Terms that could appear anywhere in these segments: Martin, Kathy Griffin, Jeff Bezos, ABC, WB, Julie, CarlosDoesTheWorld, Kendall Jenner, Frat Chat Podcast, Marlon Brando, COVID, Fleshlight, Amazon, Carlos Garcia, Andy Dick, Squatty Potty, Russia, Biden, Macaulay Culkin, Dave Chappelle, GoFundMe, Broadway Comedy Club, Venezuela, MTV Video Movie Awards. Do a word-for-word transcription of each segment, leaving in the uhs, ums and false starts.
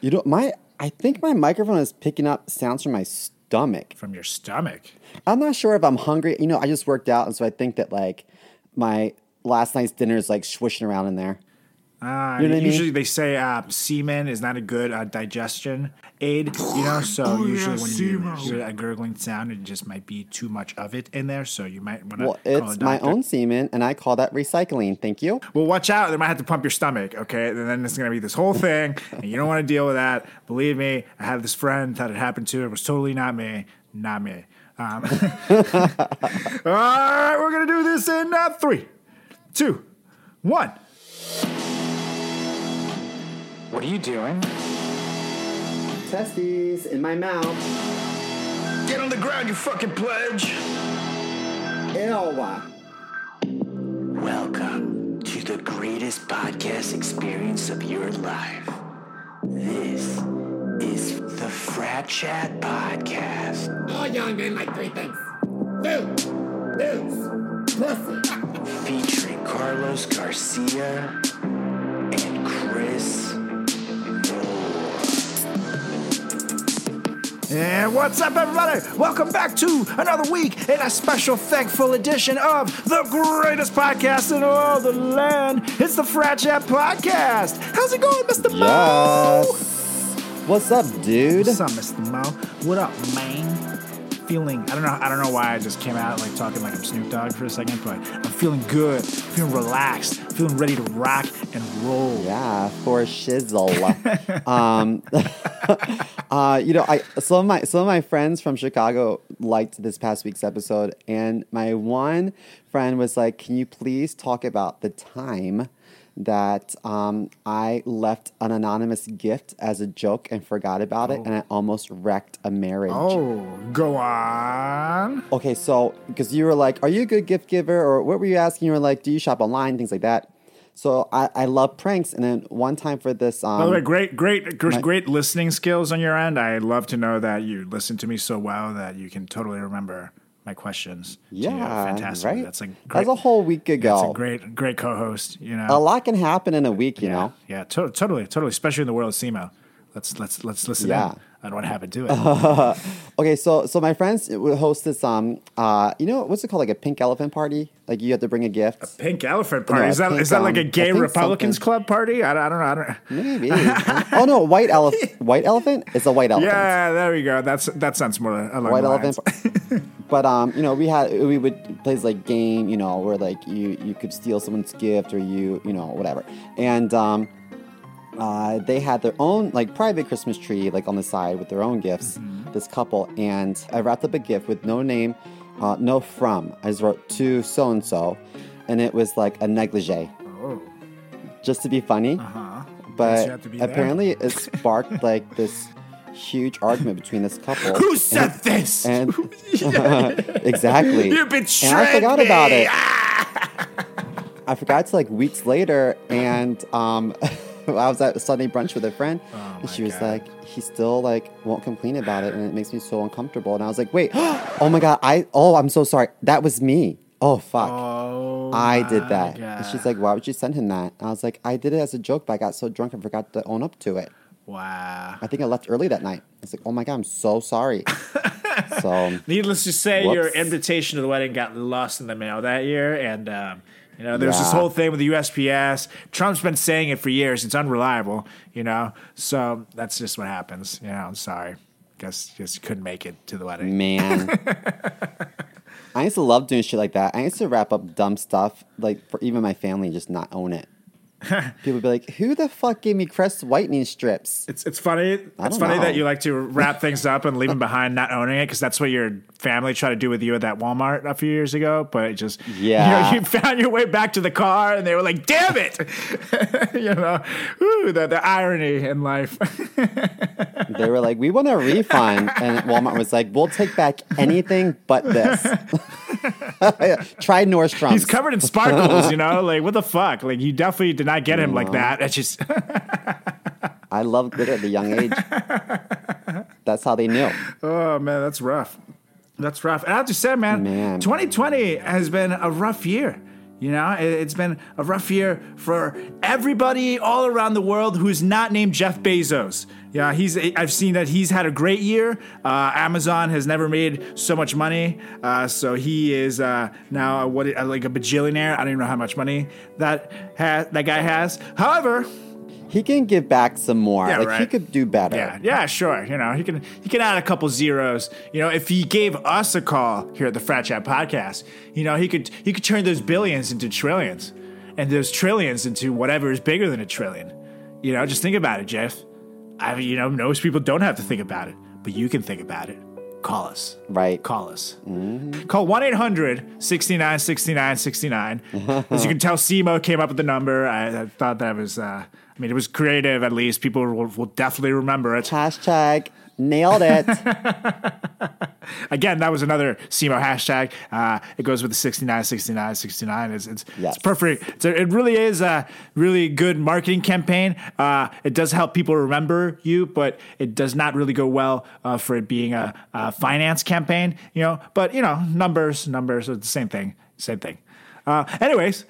You know, my I think my microphone is picking up sounds from my stomach. From your stomach? I'm not sure if I'm hungry. You know, I just worked out, and so I think that, like, my last night's dinner is, like, swishing around in there. Uh, you know what I mean? Usually they say uh, semen is not a good uh, digestion aid, you know, so oh, usually yeah, when semen. You hear a gurgling sound, it just might be too much of it in there, so you might want to well, call a doctor. Well, it's my own semen, and I call that recycling, thank you. Well, watch out, they might have to pump your stomach, okay, and then it's going to be this whole thing, and you don't want to deal with that. Believe me, I had this friend that it happened to, it was totally not me, not me. Um, all right, we're going to do this in uh, three, two, one. What are you doing? Testes in my mouth. Get on the ground, you fucking pledge. Ew. Welcome to the greatest podcast experience of your life. This is the Frat Chat Podcast. All young men like three things. Food, booze, pussy. Featuring Carlos Garcia and Chris... And what's up, everybody? Welcome back to another week in a special thankful edition of the greatest podcast in all the land. It's the Frat Chat Podcast. How's it going, Mister Yes. Mo? What's up, dude? What's up, Mister Mo? What up, man? Feeling, I don't know, I don't know why I just came out like talking like I'm Snoop Dogg for a second, but I'm feeling good, feeling relaxed, feeling ready to rock and roll. Yeah, for shizzle. um, uh, you know, I some of my some of my friends from Chicago liked this past week's episode, and my one friend was like, "Can you please talk about the time that um, I left an anonymous gift as a joke and forgot about oh. it, and I almost wrecked a marriage." Oh, go on. Okay, so, because you were like, are you a good gift giver? Or what were you asking? You were like, do you shop online? Things like that. So I, I love pranks. And then one time for this... Um, By the way, great, great, great, my, great listening skills on your end. I love to know that you listen to me so well that you can totally remember my questions. Yeah, fantastic. Right? That's like great, that's a whole week ago. That's a great, great co-host. You know, a lot can happen in a week. You yeah, know, yeah, to- totally, totally. Especially in the world of C M O. Let's let's let's listen. Yeah, in on what happened to it. Okay, so so my friends would host this. Um, uh, you know what's it called? Like a pink elephant party. Like you have to bring a gift. A pink elephant party. No, is that pink, is that like a gay um, Republicans something. Club party? I, I don't know. I don't know. Maybe. Oh no, white elephant. White elephant. It's a white elephant. Yeah, there we go. That's that sounds more along white the lines. Elephant. But, um, you know, we had, we would play this, like, game, you know, where, like, you, you could steal someone's gift or you, you know, whatever. And um, uh, they had their own, like, private Christmas tree, like, on the side with their own gifts, mm-hmm. this couple. And I wrapped up a gift with no name, uh, no from. I just wrote to so-and-so. And it was, like, a negligee. Oh. Just to be funny. Uh-huh. But apparently there. It sparked, like, this... huge argument between this couple. Who said and, this? And, exactly. You betrayed me. And I forgot me. about it. I forgot to like weeks later, and um, I was at Sunday brunch with a friend, oh and she was God. like, "He still like won't complain about it, and it makes me so uncomfortable." And I was like, "Wait, oh my God, I oh I'm so sorry. That was me. Oh fuck, oh I did that." God. And she's like, "Why would you send him that?" And I was like, "I did it as a joke, but I got so drunk and forgot to own up to it." Wow. I think I left early that night. It's like, oh my God, I'm so sorry. So, needless to say, whoops. Your invitation to the wedding got lost in the mail that year, and um, You know, there's yeah. this whole thing with the U S P S. Trump's been saying it for years. It's unreliable, you know. So that's just what happens. You know, I'm sorry. Guess just couldn't make it to the wedding. Man. I used to love doing shit like that. I used to wrap up dumb stuff, like, for even my family and just not own it. People would be like, who the fuck gave me Crest whitening strips? It's it's funny. It's funny know. that you like to wrap things up and leave them behind, not owning it, because that's what your family tried to do with you at that Walmart a few years ago. But it just, yeah. you know, you found your way back to the car and they were like, damn it. You know, ooh, the, the irony in life. They were like, we want a refund. And Walmart was like, we'll take back anything but this. Try Nordstrom. He's covered in sparkles, you know, like, what the fuck? Like, you definitely did not get him like that. It's just I loved it at a young age. That's how they knew. Oh man, that's rough. That's rough. And I have to say, man, man twenty twenty man. has been a rough year. You know, it's been a rough year for everybody all around the world who's not named Jeff Bezos. Yeah, he's. I've seen that he's had a great year. Uh, Amazon has never made so much money. Uh, so he is uh, now a, what like a bajillionaire. I don't even know how much money that ha- that guy has. However, he can give back some more. Yeah, like right. he could do better. Yeah, yeah, sure. You know, he can he can add a couple zeros. You know, if he gave us a call here at the Frat Chat Podcast, you know, he could he could turn those billions into trillions, and those trillions into whatever is bigger than a trillion. You know, just think about it, Jeff. I mean, you know, most people don't have to think about it, but you can think about it. Call us. Right. Call us. Mm-hmm. Call one eight hundred six nine six nine six nine. As you can tell, C M O came up with the number. I, I thought that was, uh, I mean, it was creative at least. People will, will definitely remember it. Hashtag nailed it. Again, that was another C M O hashtag. Uh, it goes with the sixty-nine, sixty-nine, sixty-nine. It's, it's, yes. it's perfect. It's a, it really is a really good marketing campaign. Uh, it does help people remember you, but it does not really go well uh, for it being a, a finance campaign, you know. But, you know, numbers, numbers are the same thing, same thing. Uh, anyways,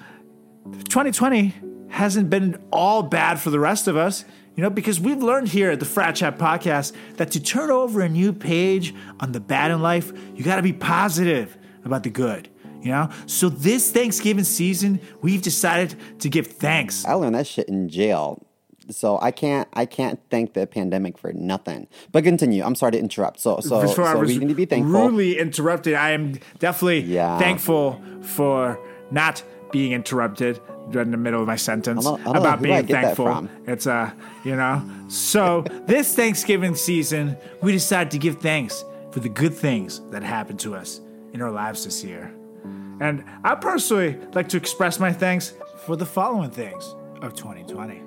twenty twenty hasn't been all bad for the rest of us. You know, because we've learned here at the Frat Chat Podcast that to turn over a new page on the bad in life, you got to be positive about the good, you know? So this Thanksgiving season, we've decided to give thanks. I learned that shit in jail. So I can't I can't thank the pandemic for nothing. But continue. I'm sorry to interrupt. So so, so we need to be thankful. Rudely interrupted. I am definitely yeah. thankful for not being interrupted in the middle of my sentence I don't, I don't about being thankful. It's uh, you know. So this Thanksgiving season, we decided to give thanks for the good things that happened to us in our lives this year. And I personally like to express my thanks for the following things of twenty twenty.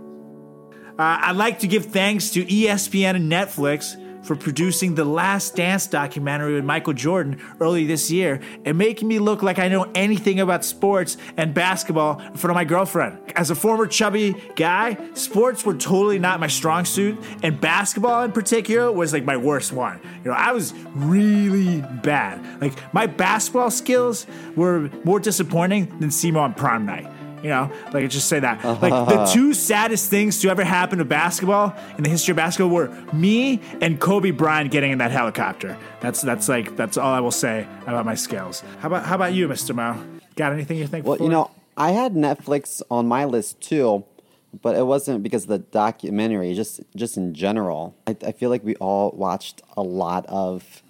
Uh, I'd like to give thanks to E S P N and Netflix for producing the Last Dance documentary with Michael Jordan early this year and making me look like I know anything about sports and basketball in front of my girlfriend. As a former chubby guy, sports were totally not my strong suit, and basketball in particular was like my worst one. You know, I was really bad. Like, my basketball skills were more disappointing than C M O on prom night. You know, like, I just say that. Uh-huh. Like, the two saddest things to ever happen to basketball in the history of basketball were me and Kobe Bryant getting in that helicopter. That's that's like that's all I will say about my skills. How about how about you, Mister Mo? Got anything you're thankful for? Well, you know, I had Netflix on my list too, but it wasn't because of the documentary. Just just in general, I, I feel like we all watched a lot of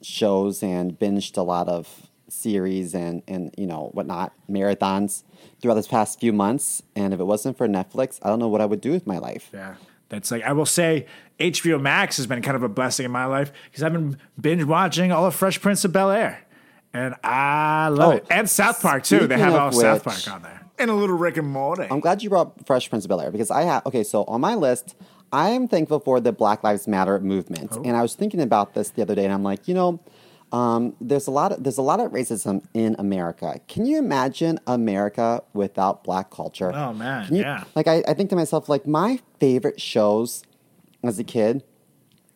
shows and binged a lot of series and and you know whatnot, marathons throughout this past few months, and if it wasn't for Netflix, I don't know what I would do with my life. Yeah, that's like, I will say H B O Max has been kind of a blessing in my life because I've been binge watching all of Fresh Prince of Bel-Air, and I love oh, it. And South Park too. They have all which, South Park on there, and a little Rick and Morty. I'm glad you brought Fresh Prince of Bel-Air because I have okay. So on my list, I am thankful for the Black Lives Matter movement, oh. and I was thinking about this the other day, and I'm like, you know. Um, there's a lot of there's a lot of racism in America. Can you imagine America without Black culture? Oh man, you, yeah. Like I, I think to myself, like my favorite shows as a kid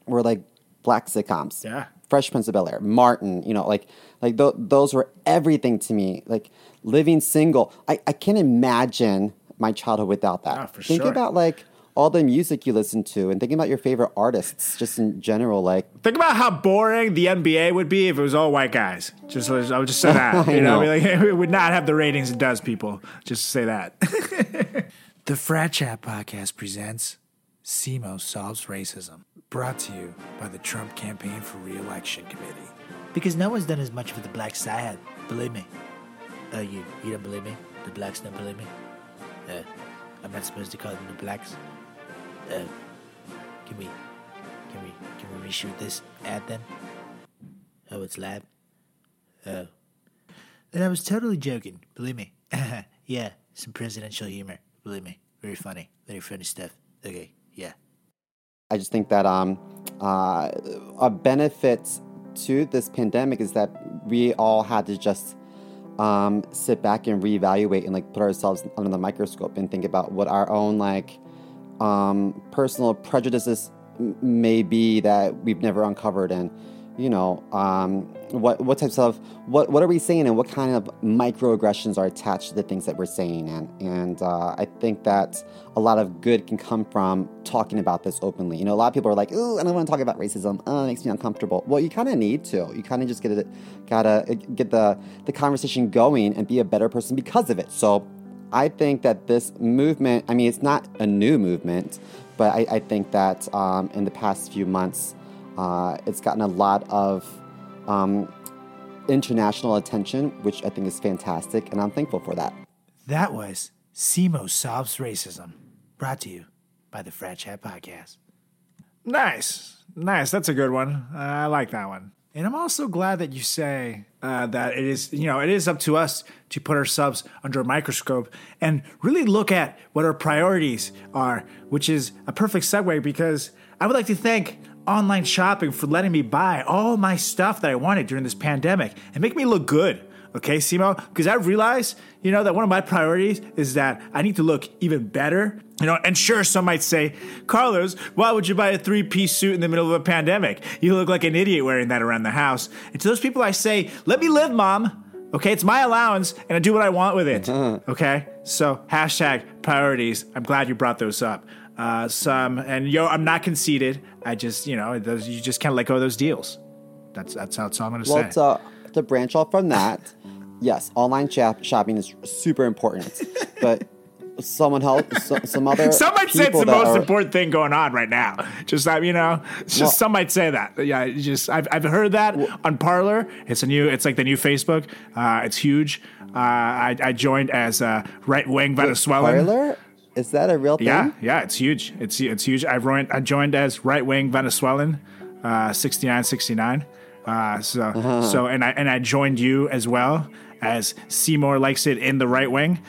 were like Black sitcoms. Yeah, Fresh Prince of Bel-Air, Martin. You know, like like th- those were everything to me. Like Living Single. I, I can't imagine my childhood without that. Oh, for sure. Think about like all the music you listen to and thinking about your favorite artists just in general. Like, think about how boring the N B A would be if it was all white guys. Just I would just say that. You know, know. I mean, like, it would not have the ratings it does, people. Just say that. The Frat Chat Podcast presents C M O Solves Racism, brought to you by the Trump Campaign for Re-Election Committee. Because no one's done as much for the black side, believe me. Uh, you, you don't believe me? The blacks don't believe me? Uh, I'm not supposed to call them the blacks. Uh, can we, can we, can we reshoot this ad then? Oh, it's live? Oh. And I was totally joking, believe me. Yeah, some presidential humor, believe me. Very funny, very funny stuff. Okay, yeah. I just think that um, uh, a benefit to this pandemic is that we all had to just um, sit back and reevaluate and like put ourselves under the microscope and think about what our own like um, personal prejudices may be that we've never uncovered, and you know um, what what types of what what are we saying and what kind of microaggressions are attached to the things that we're saying, and and uh, I think that a lot of good can come from talking about this openly. You know, a lot of people are like, "Ooh, I don't want to talk about racism. Oh, it makes me uncomfortable." Well, you kind of need to. You kind of just get it, gotta get the the conversation going and be a better person because of it. So, I think that this movement. I mean, it's not a new movement, but I, I think that um, in the past few months. Uh, it's gotten a lot of um, international attention, which I think is fantastic, and I'm thankful for that. That was C M O Solves Racism, brought to you by the Frat Chat Podcast. Nice. Nice. That's a good one. Uh, I like that one. And I'm also glad that you say uh, that it is, you know, it is up to us to put ourselves under a microscope and really look at what our priorities are, which is a perfect segue because I would like to thank online shopping for letting me buy all my stuff that I wanted during this pandemic and make me look good. Okay, C M O? Because I realized, you know, that one of my priorities is that I need to look even better. You know, and sure, some might say, Carlos, why would you buy a three-piece suit in the middle of a pandemic? You look like an idiot wearing that around the house. And to those people, I say, let me live, Mom. Okay, it's my allowance, and I do what I want with it. Okay? So, hashtag priorities. I'm glad you brought those up. Uh, some and yo, I'm not conceited. I just, you know, those, you just can't let go of those deals. That's that's how, that's all I'm going to well, say. Well, to, to branch off from that, yes, online shop, shopping is super important. But someone help so, some other. Some might say it's the most are, important thing going on right now. Just you know, just well, some might say that. Yeah, just I've I've heard that well, on Parler. It's a new. It's like the new Facebook. Uh, it's huge. Uh, I I joined as a right wing Venezuelan. Parler? Is that a real thing? Yeah, yeah, it's huge. It's it's huge. I joined, I joined as right wing Venezuelan, uh, sixty-nine sixty-nine. Uh, so uh-huh. so and I and I joined you as well as Seymour likes it in the right wing.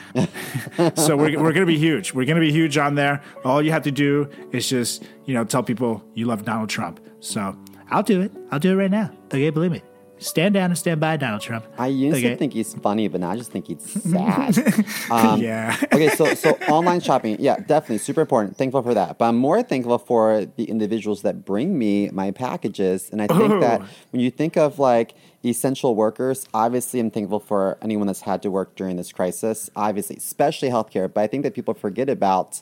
So we're we're gonna be huge. We're gonna be huge on there. All you have to do is just you know tell people you love Donald Trump. So I'll do it. I'll do it right now. Okay, believe me. Stand down and stand by, Donald Trump. I used okay. to think he's funny, but now I just think he's sad. Um, yeah. Okay, so so online shopping, yeah, definitely super important. Thankful for that. But I'm more thankful for the individuals that bring me my packages. And I think oh. that when you think of like essential workers, obviously I'm thankful for anyone that's had to work during this crisis, obviously, especially healthcare. But I think that people forget about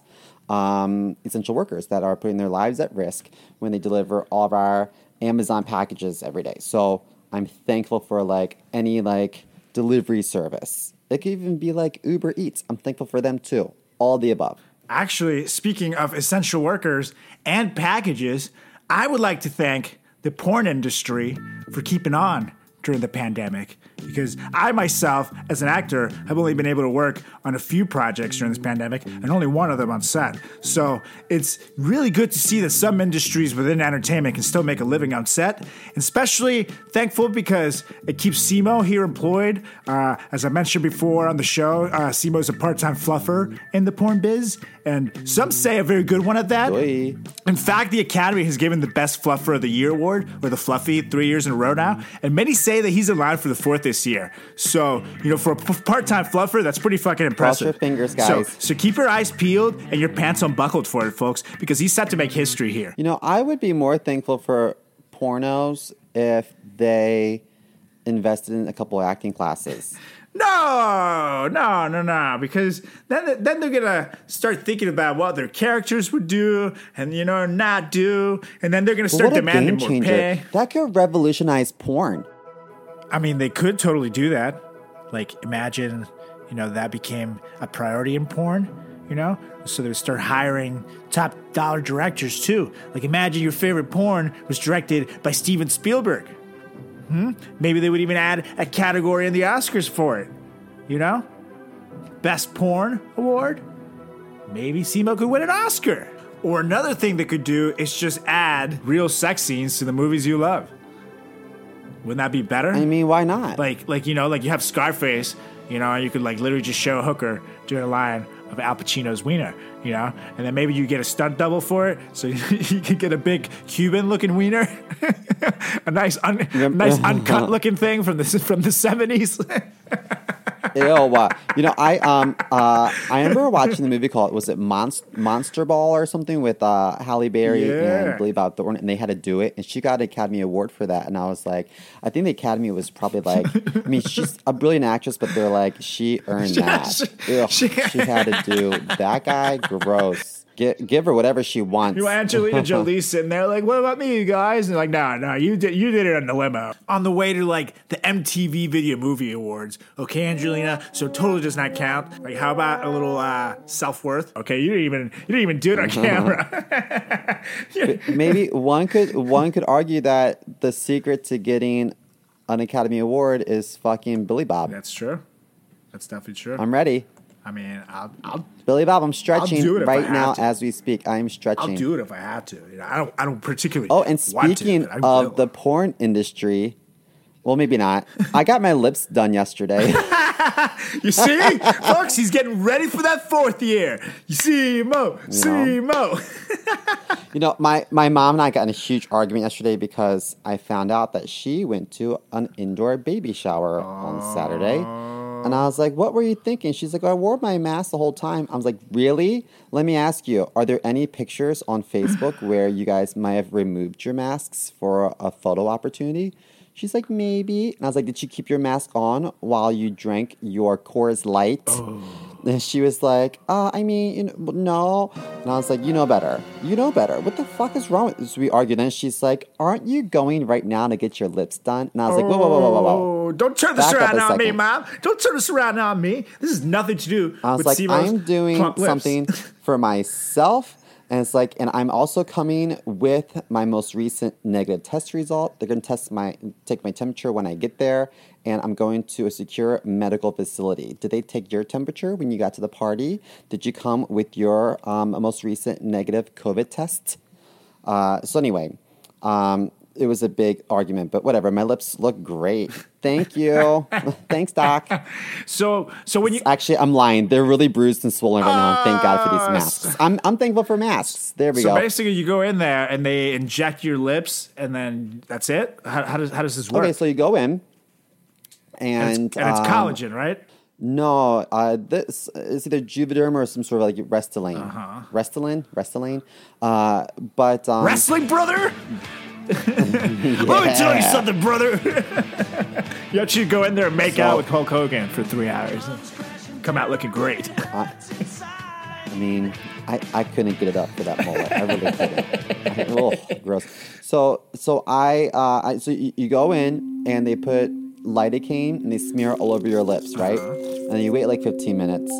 um, essential workers that are putting their lives at risk when they deliver all of our Amazon packages every day. So I'm thankful for like any like delivery service. It could even be like Uber Eats. I'm thankful for them too. All the above. Actually, speaking of essential workers and packages, I would like to thank the porn industry for keeping on during the pandemic because I myself, as an actor, have only been able to work on a few projects during this pandemic and only one of them on set. So it's really good to see that some industries within entertainment can still make a living on set, especially thankful because it keeps C M O here employed. Uh, as I mentioned before on the show, uh, C M O is a part-time fluffer in the porn biz, and some say a very good one at that. Oy. In fact, the Academy has given the Best Fluffer of the Year award, or the Fluffy, three years in a row now, and many say that he's in line for the fourth this year. So, you know, for a p- part-time fluffer, that's pretty fucking impressive. Cross your fingers, guys. So, so keep your eyes peeled and your pants unbuckled for it, folks, because he's set to make history here. You know, I would be more thankful for pornos if they invested in a couple of acting classes. No, no, no, no, because then then they're going to start thinking about what their characters would do and, you know, not do. And then they're going to start demanding more pay. That could revolutionize porn. I mean, they could totally do that. Like, imagine, you know, that became a priority in porn. You know, so they start hiring top dollar directors too. Like, imagine your favorite porn was directed by Steven Spielberg. Hmm? Maybe they would even add a category in the Oscars for it. You know, best porn award. Maybe C M O could win an Oscar. Or another thing they could do is just add real sex scenes to the movies you love. Wouldn't that be better? I mean, why not? Like, like you know, like you have Scarface. You know, and you could like literally just show a hooker doing a line of Al Pacino's wiener, you know, and then maybe you get a stunt double for it, so you, you could get a big Cuban-looking wiener, a nice, un, nice uncut-looking thing from the from the seventies. Ew, uh, you know, I um uh I remember watching the movie called was it Monst- Monster Ball or something with uh, Halle Berry yeah. and Billy Bob Thornton, and they had to do it, and she got an Academy Award for that, and I was like, I think the Academy was probably like, I mean, she's a brilliant actress, but they're like, she earned that. she, Ew, she, she had to do that guy. Gross. Get, give her whatever she wants. You know, Angelina Jolie's sitting there like, what about me, you guys? And like, no, no, you did you did it on the limo. On the way to, like, the M T V Video Movie Awards. Okay, Angelina, so totally does not count. Like, how about a little uh, self-worth? Okay, you didn't even you didn't even do it on camera. Maybe one could one could argue that the secret to getting an Academy Award is fucking Billy Bob. That's true. That's definitely true. I'm ready. I mean, I'll, I'll Billy Bob. I'm stretching right now to. As we speak. I am stretching. I'll do it if I have to. You know, I don't. I don't particularly. Oh, and speaking want to, of the porn industry, well, maybe not. I got my lips done yesterday. You see, folks, he's getting ready for that fourth year. You see, Mo, you see, Mo. You know, my my mom and I got in a huge argument yesterday because I found out that she went to an indoor baby shower oh. on Saturday. And I was like, what were you thinking? She's like, I wore my mask the whole time. I was like, really? Let me ask you, are there any pictures on Facebook where you guys might have removed your masks for a photo opportunity? She's like, maybe. And I was like, did you keep your mask on while you drank your Coors Light? Oh. And she was like, uh, I mean, you know, no. And I was like, you know better. You know better. What the fuck is wrong with this? We argued. And she's like, aren't you going right now to get your lips done? And I was oh, like, whoa, whoa, whoa, whoa, whoa. Don't turn this Back around on second. me, Mom. Don't turn this around on me. This is nothing to do I was with like, C M O's I'm doing something for myself. And it's like, and I'm also coming with my most recent negative test result. They're going to test my, take my temperature when I get there. And I'm going to a secure medical facility. Did they take your temperature when you got to the party? Did you come with your um, most recent negative COVID test? Uh, so anyway, um, it was a big argument, but whatever. My lips look great. Thank you. Thanks, Doc. So, so when you actually, I'm lying. They're really bruised and swollen right uh, now. Thank God for these masks. I'm I'm thankful for masks. There we so go. So basically, you go in there and they inject your lips, and then that's it. How, how does how does this work? Okay, so you go in, and and it's, and it's um, collagen, right? No, uh, this is either Juvederm or some sort of like Restylane, uh-huh. Restylane, Restylane. Uh, but um, wrestling brother. Yeah. Let me tell you something, brother. You actually go in there and make so, out with Hulk Hogan for three hours and come out looking great. uh, I mean, I, I couldn't get it up for that moment. I really couldn't. I, oh, gross. So so I, uh, I so you, you go in and they put lidocaine and they smear it all over your lips, right? Uh-huh. And then you wait like fifteen minutes,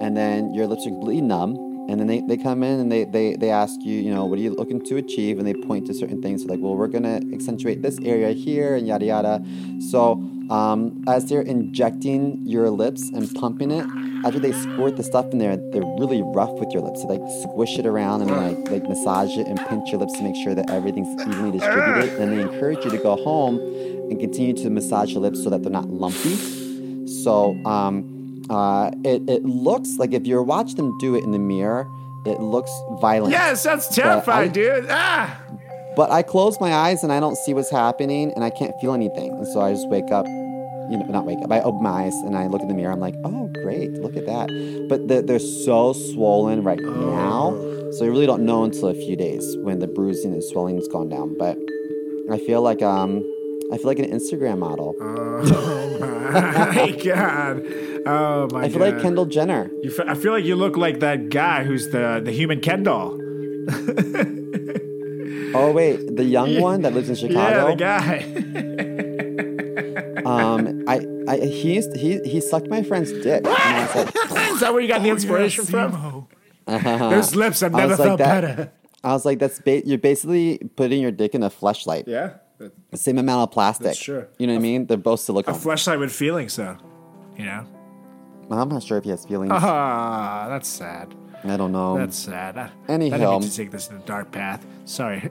and then your lips are completely numb. And then they, they come in and they, they, they ask you, you know, what are you looking to achieve? And they point to certain things. So like, well, we're going to accentuate this area here and yada, yada. So um, as they're injecting your lips and pumping it, after they squirt the stuff in there, they're really rough with your lips. So like squish it around and like, like massage it and pinch your lips to make sure that everything's evenly distributed. And they encourage you to go home and continue to massage your lips so that they're not lumpy. So, um... Uh, it, it looks like if you watch them do it in the mirror, it looks violent. Yes, that's terrifying, I, dude. Ah! But I close my eyes and I don't see what's happening and I can't feel anything. And so I just wake up, you know, not wake up. I open my eyes and I look in the mirror. I'm like, oh, great. Look at that. But the, they're so swollen right now. So you really don't know until a few days when the bruising and swelling has gone down. But I feel like um, I feel like an Instagram model. Oh, my God. Oh, my God. I feel God. like Kendall Jenner. You f- I feel like you look like that guy who's the, the human Ken doll. Oh, wait. The young one that lives in Chicago? Yeah, the guy. um, I, I, he, used to, he, he sucked my friend's dick. Like, is that where you got oh, the inspiration from? Uh-huh. Those lips have never felt like better. I was like, that's ba- you're basically putting your dick in a fleshlight. Yeah. The same amount of plastic. That's true. You know what I mean? They're both silicone. A fleshlight with feelings, though. You know? Well, I'm not sure if he has feelings. Ah, uh, that's sad. I don't know. That's sad. I, Anyhow. I didn't mean to take this in a dark path. Sorry.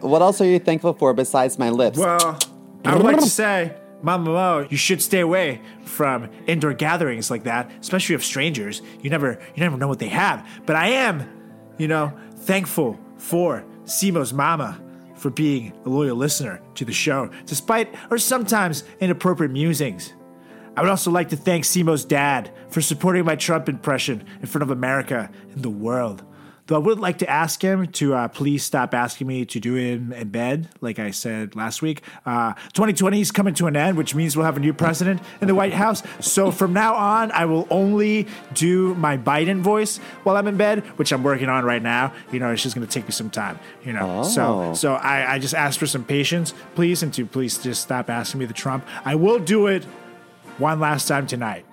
What else are you thankful for besides my lips? Well, I would like to say, Mama Mo, you should stay away from indoor gatherings like that, especially of strangers. You never, you never know what they have. But I am, you know, thankful for Simo's mama for being a loyal listener to the show, despite or sometimes inappropriate musings. I would also like to thank Simo's dad for supporting my Trump impression in front of America and the world. Though I would like to ask him to uh, please stop asking me to do it in, in bed, like I said last week. Uh, twenty twenty is coming to an end, which means we'll have a new president in the White House. So from now on, I will only do my Biden voice while I'm in bed, which I'm working on right now. You know, it's just going to take me some time, you know. Oh. So so I, I just ask for some patience, please, and to please just stop asking me the Trump. I will do it one last time tonight,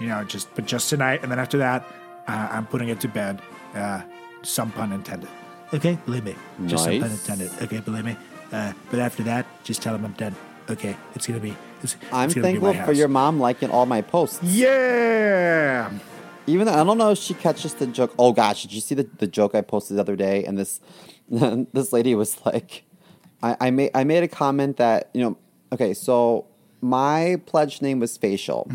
you know, just but just tonight. And then after that, uh, I'm putting it to bed. Uh Some pun intended. Okay, believe me. Just nice. Some pun intended. Okay, believe me. Uh, but after that, just tell him I'm dead. Okay, it's gonna be. It's, I'm it's gonna thankful be for your mom liking all my posts. Yeah. Even though I don't know if she catches the joke. Oh gosh, did you see the, the joke I posted the other day? And this this lady was like, I, I made I made a comment that you know. Okay, so my pledge name was Facial.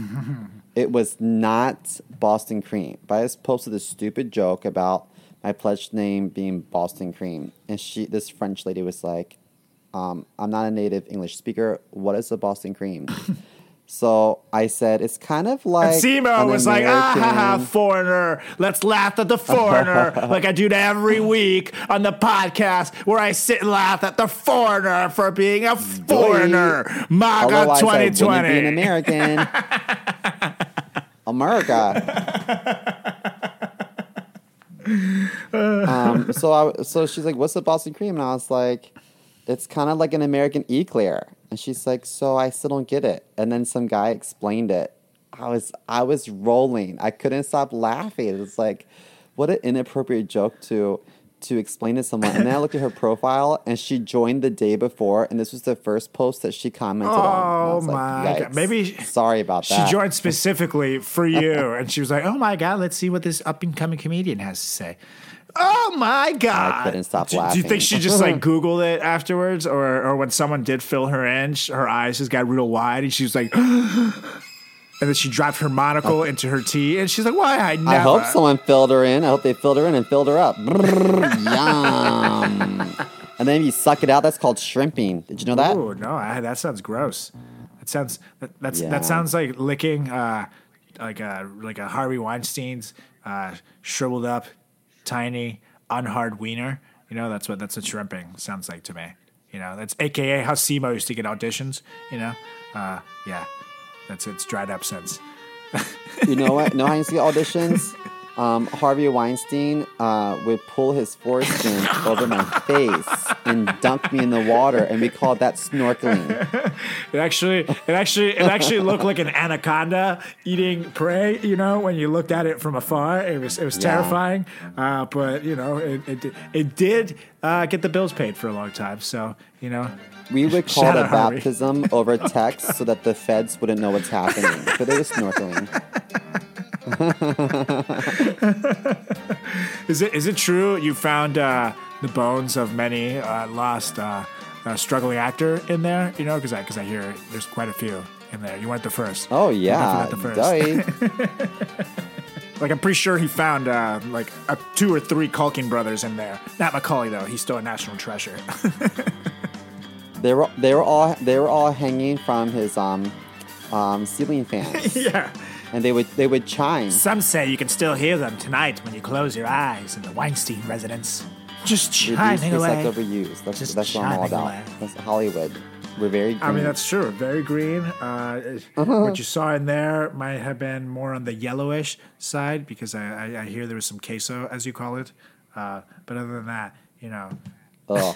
It was not Boston Cream. But I just posted this stupid joke about my pledge name being Boston Cream. And she, this French lady was like, um, I'm not a native English speaker. What is a Boston Cream? So I said, it's kind of like... And Simo was American... like, ah, ha, ha, foreigner. Let's laugh at the foreigner like I do every week on the podcast where I sit and laugh at the foreigner for being a foreigner. MAGA twenty twenty. I wouldn't be an American. America. um, so I, so she's like, what's the Boston cream? And I was like, it's kind of like an American eclair. And she's like, so I still don't get it. And then some guy explained it. I was I was rolling. I couldn't stop laughing. It's like, what an inappropriate joke to to explain to someone. And then I looked at her profile, and she joined the day before, and this was the first post that she commented oh, on. Oh, my like, God. Maybe... Sorry about that. She joined specifically for you, and she was like, oh, my God, let's see what this up-and-coming comedian has to say. Oh, my God. I couldn't stop do, laughing. Do you think she just, like, Googled it afterwards? Or or when someone did fill her in, her eyes just got real wide, and she was like... And then she dropped her monocle okay. into her tea, and she's like, why? I never. I hope someone filled her in. I hope they filled her in and filled her up. Brrr, yum. And then you suck it out. That's called shrimping. Did you know that? Oh, no. I, that sounds gross. That sounds that, that's, yeah. that sounds like licking uh, like a, like a Harvey Weinstein's uh, shriveled up, tiny, unhard wiener. You know, that's what, that's what shrimping sounds like to me. You know, that's A K A how C M O used to get auditions, you know? Uh, yeah. That's it's dried up since. You know what? No, I used to get auditions. Um, Harvey Weinstein uh, would pull his foreskin over my face and dunk me in the water, and we called that snorkeling. It actually, it actually, it actually looked like an anaconda eating prey. You know, when you looked at it from afar, it was it was yeah. terrifying. Uh, but you know, it it, it did uh, get the bills paid for a long time. So you know. We would call Shout it a baptism Harvey. Over text so that the feds wouldn't know what's happening. But it was snorkeling. Is it is it true you found uh, the bones of many uh, lost uh, uh, struggling actor in there? You know, because I, cause I hear there's quite a few in there. You weren't the first. Oh, yeah. You weren't the first. Like, I'm pretty sure he found, uh, like, a, two or three Culkin brothers in there. Not Macaulay, though. He's still a national treasure. They were they were all they were all hanging from his um, um, ceiling fans. Yeah, and they would they would chime. Some say you can still hear them tonight when you close your eyes in the Weinstein residence. Just chiming away. Reduce, recycle, reuse. That's, Just that's what I'm all about. Away. That's Hollywood. We're very green. I mean, that's true. Very green. Uh, uh-huh. What you saw in there might have been more on the yellowish side because I, I, I hear there was some queso, as you call it. Uh, but other than that, you know. Ugh.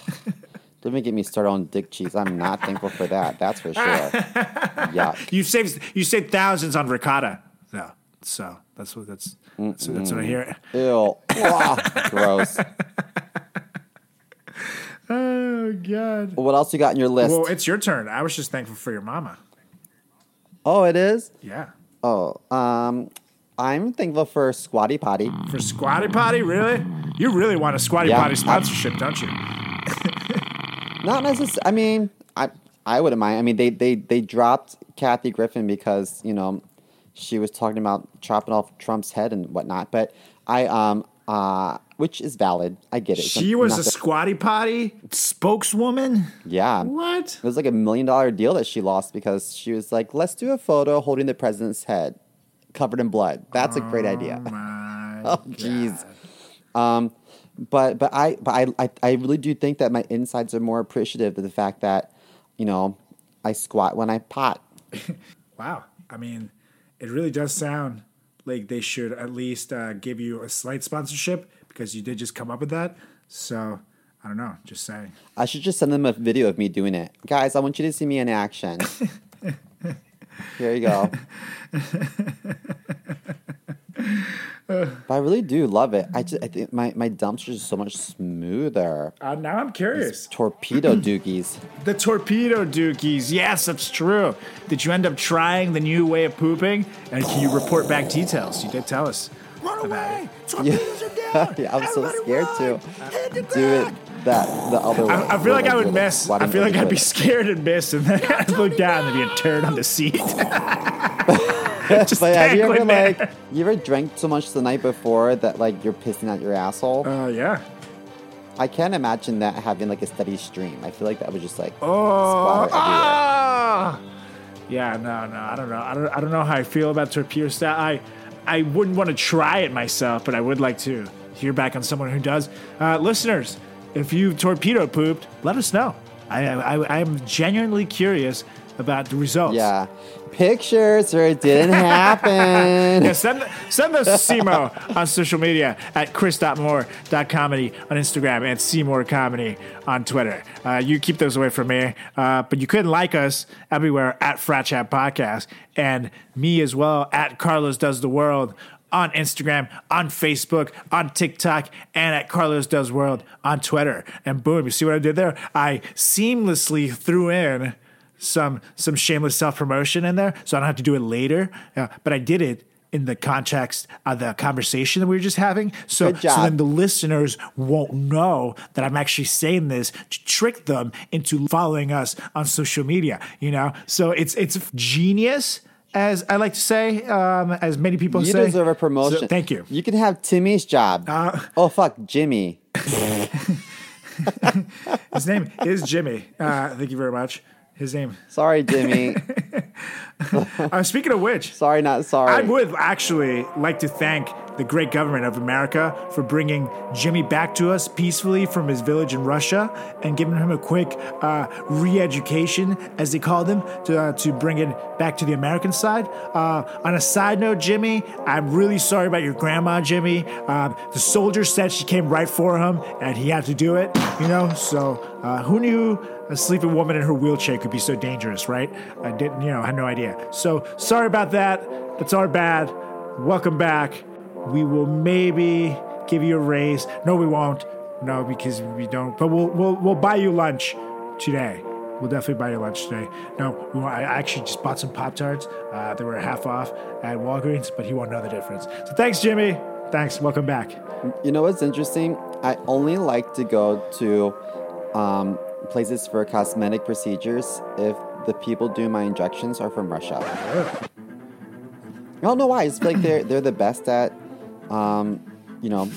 Let me get me started on dick cheese. I'm not thankful for that. That's for sure. Yuck. You saved you saved thousands on ricotta, though. So that's what that's that's, that's what I hear. Ew. Gross. Oh God. What else you got in your list? Well, it's your turn. I was just thankful for your mama. Oh, it is? Yeah. Oh, um, I'm thankful for Squatty Potty. For Squatty Potty, really? You really want a Squatty yeah, Potty sponsorship, I, don't you? Not necessarily. I mean, I I wouldn't mind. I mean, they, they, they dropped Kathy Griffin because, you know, she was talking about chopping off Trump's head and whatnot. But I um uh. Which is valid. I get it. She was a Squatty Potty spokeswoman? Yeah. What? It was like a million dollar deal that she lost because she was like, let's do a photo holding the president's head covered in blood. That's oh a great idea. My oh, jeez. Um, but but, I, but I, I, I really do think that my insides are more appreciative of the fact that, you know, I squat when I pot. Wow. I mean, it really does sound like they should at least uh, give you a slight sponsorship. Because you did just come up with that. So, I don't know. Just saying. I should just send them a video of me doing it. Guys, I want you to see me in action. Here you go. But I really do love it. I just, I think my, my dumps are just so much smoother. Uh, now I'm curious. These torpedo dookies. The torpedo dookies. Yes, that's true. Did you end up trying the new way of pooping? And can you report back details? You did tell us. Run away! Torpedoes yeah. are down! Yeah, I'm everybody so scared run. To uh, do it that the other way. I, I feel like I would miss. I feel like I'd be scared and miss, and then I'd look down and be a turd on the seat. Just but have you ever there. like you ever drank so much the night before that like you're pissing out your asshole? Oh uh, yeah. I can't imagine that having like a steady stream. I feel like that would just like oh. Ah! Yeah, no, no, I don't know. I don't. I don't know how I feel about torpedo style. I. I wouldn't want to try it myself, but I would like to hear back on someone who does. Uh, listeners, if you've torpedo pooped, let us know. I, I, I am genuinely curious about the results. Yeah. Pictures or it didn't happen. Yeah, send, send us to C M O on social media at chris dot moore dot comedy on Instagram and c more comedy on Twitter. Uh, you keep those away from me. Uh, but you could like us everywhere at Frat Chat Podcast and me as well at Carlos Does the World on Instagram, on Facebook, on TikTok, and at Carlos Does World on Twitter. And boom, you see what I did there? I seamlessly threw in Some some shameless self-promotion in there, so I don't have to do it later. Uh, but I did it in the context of the conversation that we were just having. So, so then the listeners won't know that I'm actually saying this to trick them into following us on social media. You know, so it's it's genius, as I like to say, um, as many people you say. You deserve a promotion. So, thank you. You can have Timmy's job. Uh, oh fuck, Jimmy. His name is Jimmy. Uh, thank you very much. His name. Sorry, Jimmy. uh, speaking of which. Sorry, not sorry. I would actually like to thank the great government of America for bringing Jimmy back to us peacefully from his village in Russia and giving him a quick uh, re-education, as they call them, to, uh, to bring it back to the American side. Uh, on a side note, Jimmy, I'm really sorry about your grandma, Jimmy. Uh, the soldier said she came right for him, and he had to do it, you know? So uh, who knew a sleeping woman in her wheelchair could be so dangerous, right? I didn't, you know, I had no idea. So sorry about that. That's our bad. Welcome back. We will maybe give you a raise. No, we won't. No, because we don't. But we'll we'll we'll buy you lunch today. We'll definitely buy you lunch today. No, we won't. I actually just bought some Pop-Tarts. Uh, they were half off at Walgreens, but he won't know the difference. So thanks, Jimmy. Thanks. Welcome back. You know what's interesting? I only like to go to um, places for cosmetic procedures if the people doing my injections are from Russia. I don't know why. It's like they're they're the best at. Um, you know,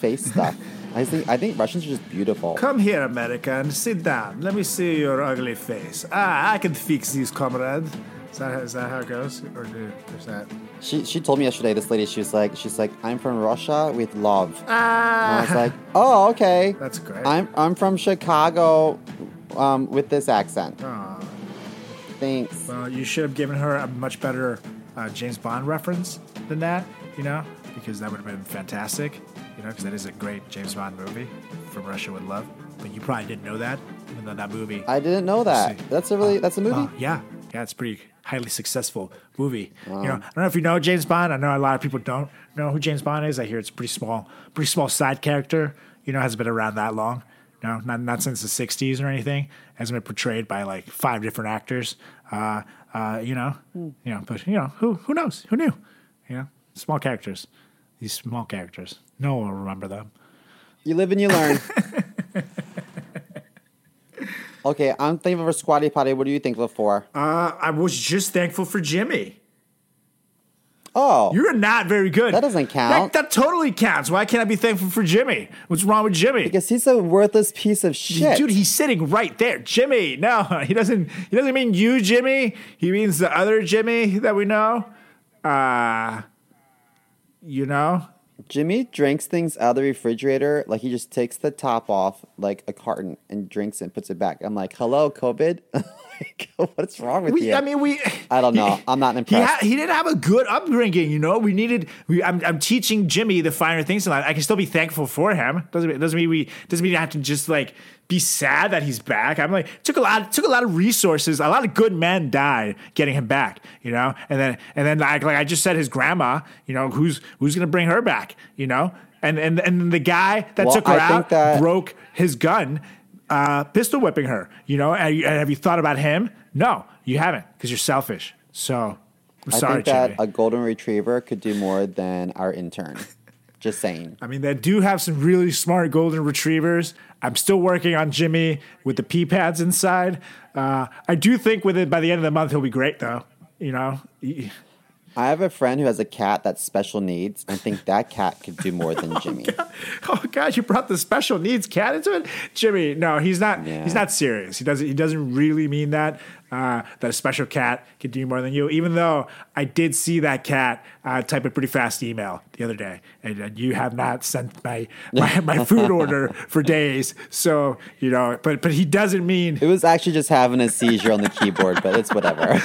face stuff. I think I think Russians are just beautiful. Come here, America, and sit down. Let me see your ugly face. Ah, I can fix these, comrade. Is that, is that how it goes, or do, is that? She she told me yesterday. This lady, she was like, she's like, I'm from Russia with love. Ah, and I was like, oh, okay, that's great. I'm I'm from Chicago um, with this accent. Aww. Thanks. Well, you should have given her a much better uh, James Bond reference than that, you know, because that would have been fantastic, you know, because that is a great James Bond movie from Russia with Love. But you probably didn't know that, even though that movie. I didn't know that. That's a really, uh, that's a movie? Uh, yeah. Yeah, it's a pretty highly successful movie. Um, you know, I don't know if you know James Bond. I know a lot of people don't know who James Bond is. I hear it's a pretty small, pretty small side character. You know, hasn't been around that long. No, not not since the sixties or anything. Hasn't been portrayed by like five different actors. Uh, uh, you know, mm. you know, but you know, who who knows? Who knew? You know, small characters. These small characters. No one will remember them. You live and you learn. Okay, I'm thankful for Squatty Potty. What are you thankful for? Uh, I was just thankful for Jimmy. Oh. You're not very good. That doesn't count. That, that totally counts. Why can't I be thankful for Jimmy? What's wrong with Jimmy? Because he's a worthless piece of shit. Dude, he's sitting right there. Jimmy. No, he doesn't He doesn't mean you, Jimmy. He means the other Jimmy that we know. Uh, you know? Jimmy drinks things out of the refrigerator. Like, he just takes the top off, like, a carton and drinks it and puts it back. I'm like, hello, COVID? Like, what's wrong with we, you? I mean, we... I don't know. He, I'm not impressed. He, ha- he didn't have a good upbringing, you know? We needed... We, I'm, I'm teaching Jimmy the finer things in life. I can still be thankful for him. Doesn't, doesn't mean we... Doesn't mean I have to just, like... be sad that he's back. I'm like, took a lot, took a lot of resources. A lot of good men died getting him back, you know? And then, and then like, like I just said, his grandma, you know, who's, who's going to bring her back, you know? And, and, and the guy that well, took her I out that... broke his gun, uh, pistol whipping her, you know? And, and have you thought about him? No, you haven't because you're selfish. So I'm I sorry, think that Jimmy. A golden retriever could do more than our intern. Just saying. I mean, they do have some really smart golden retrievers. I'm still working on Jimmy with the pee pads inside. Uh, I do think with it by the end of the month he'll be great, though. You know, I have a friend who has a cat that's special needs. I think that cat could do more than Jimmy. Oh, God. Oh God, you brought the special needs cat into it, Jimmy. No, he's not. Yeah. He's not serious. He doesn't. He doesn't really mean that. Uh, that a special cat could do more than you. Even though I did see that cat uh, type a pretty fast email the other day, and, and you have not sent my my, my food order for days. So you know, but but he doesn't mean it was actually just having a seizure on the keyboard. But it's whatever.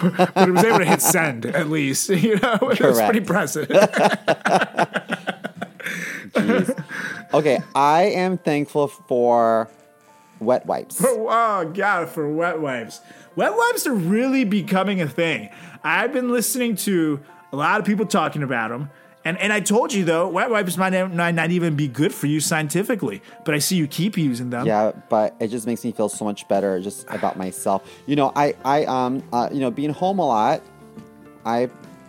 but, but it was able to hit send at least. You know, it was pretty impressive. Jeez. Okay, I am thankful for wet wipes. For, oh, God, for wet wipes. Wet wipes are really becoming a thing. I've been listening to a lot of people talking about them. And and I told you, though, wet wipes might not, not even be good for you scientifically. But I see you keep using them. Yeah, but it just makes me feel so much better just about myself. You know, I, I um, uh, you know, being home a lot, I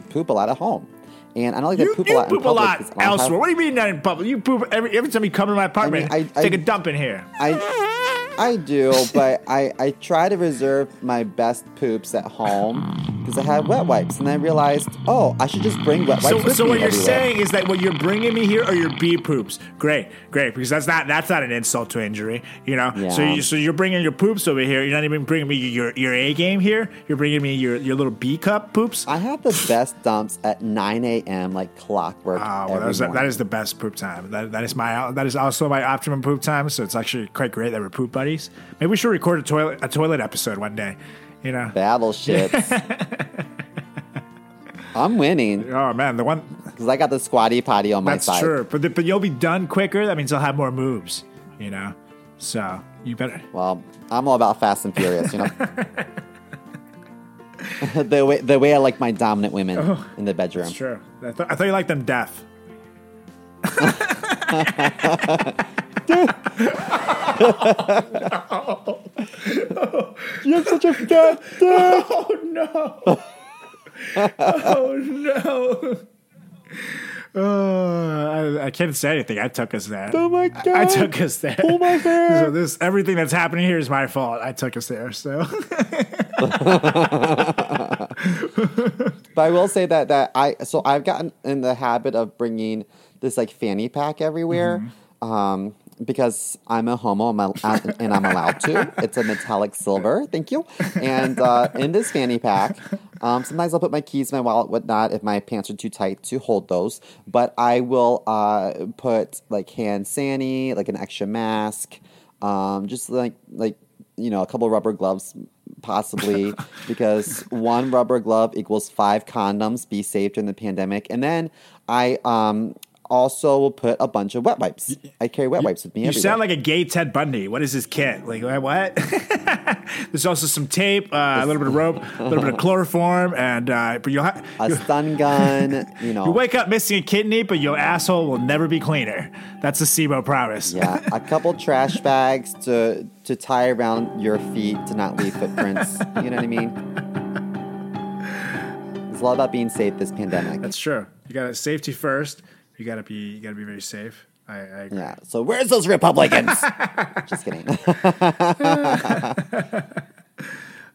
poop a lot at home, and I don't like to poop a lot. You poop a lot elsewhere. What do you mean not in public? You poop every every time you come to my apartment. I mean, I, take I, a dump in here. I I do, but I, I try to reserve my best poops at home because I had wet wipes, and I realized, oh, I should just bring wet wipes. So, with so me what you're everywhere. Saying is that what you're bringing me here are your bee poops. Great, great, because that's not that's not an insult to injury, you know. Yeah. So you so you're bringing your poops over here. You're not even bringing me your your A game here. You're bringing me your, your little bee cup poops. I have the best dumps at nine a.m. like clockwork. Oh, well, that, was, that is the best poop time. That that is my that is also my optimum poop time. So it's actually quite great that we're poop buddies. Maybe we should record a toilet a toilet episode one day. You know, battleships. I'm winning. Oh man, the one because I got the Squatty Potty on my that's side. That's true, but the, but you'll be done quicker. That means you'll have more moves. You know, so you better. Well, I'm all about Fast and Furious. You know, the way the way I like my dominant women oh, in the bedroom. That's true. I, th- I thought you liked them deaf. Oh, no. Oh. You have such a fat dick. Oh no. Oh no. Oh, I, I can't say anything. I took us there. Oh my God. I, I took us there. Pull my hair. So this everything that's happening here is my fault. I took us there. So but I will say that that I so I've gotten in the habit of bringing this like fanny pack everywhere. Mm-hmm. Um Because I'm a homo and I'm allowed to. It's a metallic silver. Thank you. And uh, in this fanny pack, um, sometimes I'll put my keys, my wallet, whatnot, if my pants are too tight to hold those. But I will uh, put like hand sanitizer, like an extra mask, um, just like like you know, a couple rubber gloves possibly because one rubber glove equals five condoms. Be safe during the pandemic. And then I um, also will put a bunch of wet wipes. I carry wet you, wipes with me. You everywhere. Sound like a gay Ted Bundy. What is this kit? Like what? There's also some tape, uh, a little bit of rope, a little bit of chloroform, and uh, but you'll ha- a stun gun. You know, you wake up missing a kidney, but your asshole will never be cleaner. That's a C M O promise. Yeah, a couple trash bags to to tie around your feet to not leave footprints. You know what I mean? It's a lot about being safe this pandemic. That's true. You got safety first. You gotta be. You gotta be very safe. I, I agree. Yeah. So where's those Republicans? Just kidding. uh,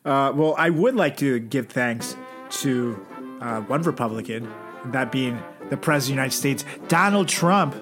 well, I would like to give thanks to uh, one Republican, that being the President of the United States, Donald Trump,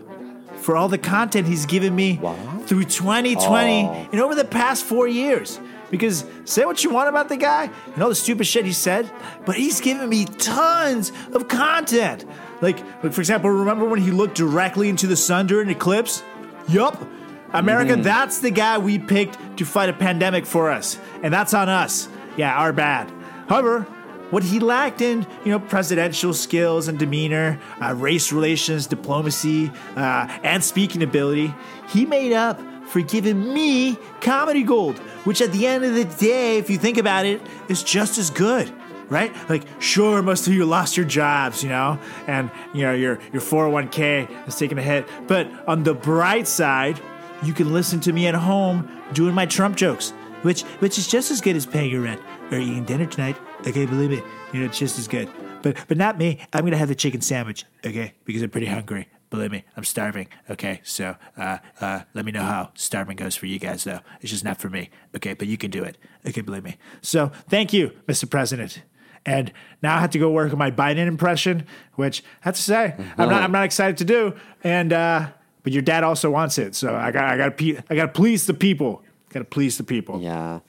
for all the content he's given me what? through twenty twenty oh. and over the past four years. Because say what you want about the guy and all the stupid shit he said, but he's given me tons of content. Like, like, for example, remember when he looked directly into the sun during an eclipse? Yup. America, mm-hmm. that's the guy we picked to fight a pandemic for us. And that's on us. Yeah, our bad. However, what he lacked in, you know, presidential skills and demeanor, uh, race relations, diplomacy, uh, and speaking ability, he made up for giving me comedy gold, which at the end of the day, if you think about it, is just as good. Right? Like, sure, most of you lost your jobs, you know, and, you know, your your four oh one k is taking a hit. But on the bright side, you can listen to me at home doing my Trump jokes, which which is just as good as paying your rent or eating dinner tonight. Okay, believe me, you know, it's just as good. But but not me. I'm going to have the chicken sandwich, okay, because I'm pretty hungry. Believe me, I'm starving, okay? So uh, uh, let me know how starving goes for you guys, though. It's just not for me, okay? But you can do it, okay, believe me. So thank you, Mister President. And now I have to go work on my Biden impression, which I have to say mm-hmm. I'm not I'm not excited to do. And uh, but your dad also wants it, so I got I got pe- I got to please the people. Got to please the people. Yeah,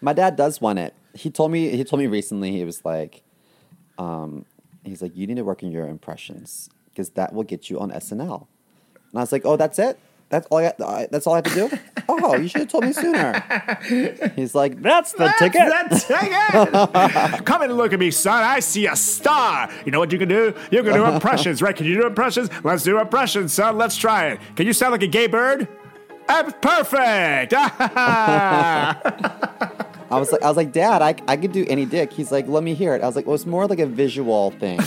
my dad does want it. He told me he told me recently he was like, um, he's like, you need to work on your impressions because that will get you on S N L. And I was like, oh, that's it. That's all. I got, that's all I have to do. Oh, you should have told me sooner. He's like, that's the that's ticket. That's the ticket. Come and look at me, son. I see a star. You know what you can do? You can do impressions, right? Can you do impressions? Let's do impressions, son. Let's try it. Can you sound like a gay bird? I'm perfect. I was like, I was like, Dad, I I could do any dick. He's like, let me hear it. I was like, well, it's more like a visual thing.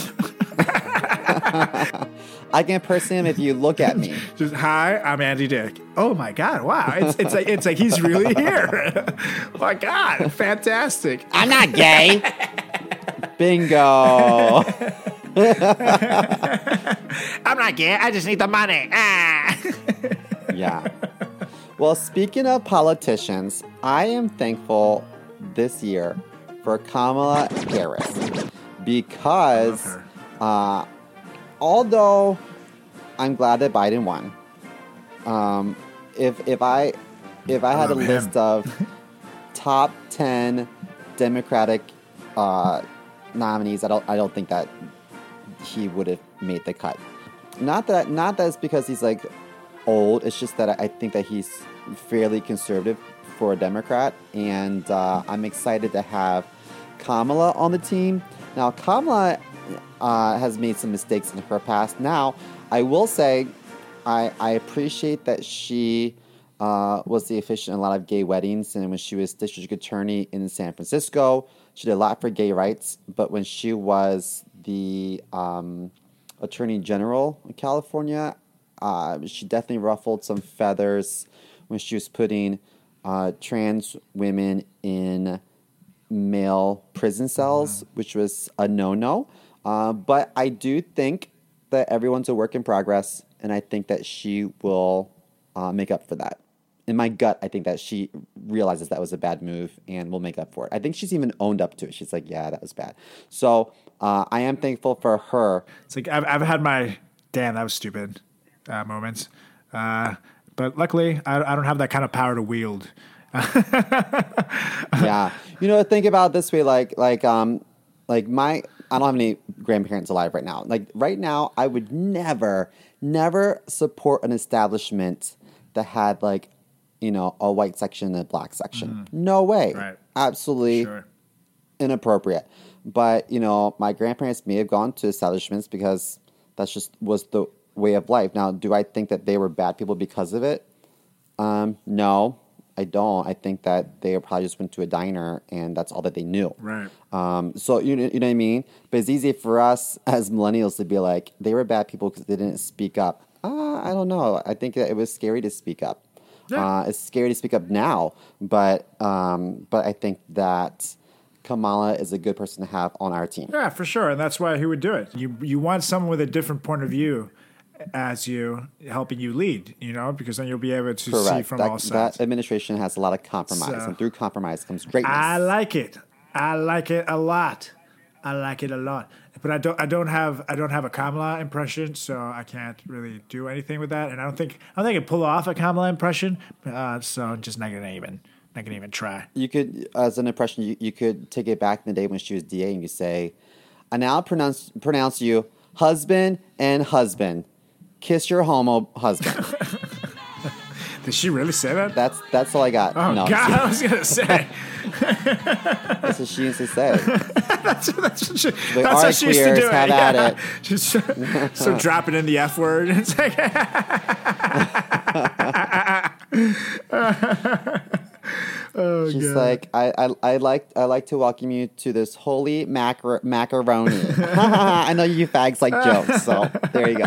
I can person him if you look at me. Just, hi, I'm Andy Dick. Oh my God! Wow, it's it's like it's like he's really here. Oh my God, fantastic! I'm not gay. Bingo. I'm not gay. I just need the money. Ah. Yeah. Well, speaking of politicians, I am thankful this year for Kamala Harris because. I love her. Uh, Although I'm glad that Biden won. Um, if if I if I had oh, a man. list of top ten Democratic uh, nominees, I don't I don't think that he would have made the cut. Not that not that it's because he's like old. It's just that I think that he's fairly conservative for a Democrat, and uh, I'm excited to have Kamala on the team now. Kamala. Uh, has made some mistakes in her past. Now, I will say I, I appreciate that she uh, was the officiant in a lot of gay weddings, and when she was district attorney in San Francisco, she did a lot for gay rights, but when she was the um, attorney general in California, uh, she definitely ruffled some feathers when she was putting uh, trans women in male prison cells, which was a no-no. Uh, but I do think that everyone's a work in progress, and I think that she will uh, make up for that. In my gut, I think that she realizes that was a bad move and will make up for it. I think she's even owned up to it. She's like, yeah, that was bad. So uh, I am thankful for her. It's like I've, I've had my, damn, that was stupid uh, moments. Uh, but luckily, I, I don't have that kind of power to wield. Yeah. You know, think about it this way, like, like, um, like my... I don't have any grandparents alive right now. Like right now, I would never, never support an establishment that had like you know, a white section and a black section. Mm-hmm. No way. Right. Absolutely sure. Inappropriate. But, you know, my grandparents may have gone to establishments because that's just was the way of life. Now, do I think that they were bad people because of it? Um, no, I don't. I think that they probably just went to a diner and that's all that they knew. Right. Um, so, you know, you know what I mean? But it's easy for us as millennials to be like, they were bad people because they didn't speak up. Uh, I don't know. I think that it was scary to speak up. Yeah. Uh, it's scary to speak up now. But, um, but I think that Kamala is a good person to have on our team. Yeah, for sure. And that's why he would do it. You you want someone with a different point of view as you helping you lead, you know, because then you'll be able to Correct. see from that, all sides. That administration has a lot of compromise, so, and through compromise comes greatness. I like it. I like it a lot. I like it a lot. But I don't. I don't have. I don't have a Kamala impression, so I can't really do anything with that. And I don't think. I don't think I can pull off a Kamala impression. Uh, so I'm just not gonna even. Not gonna even try. You could, as an impression, you, you could take it back in the day when she was D A, and you say, "I now pronounce pronounce you husband and husband. Kiss your homo husband." Did she really say that? That's that's all I got. Oh no, God, I was gonna say. That's what she used to say. that's that's what she, they that's are what she used to do. Have it. At yeah. it. Just, so dropping in the F word. It's like. Oh, she's God. Like, I, I, I like, I like to welcome you to this holy macro- macaroni. I know you fags like jokes, so there you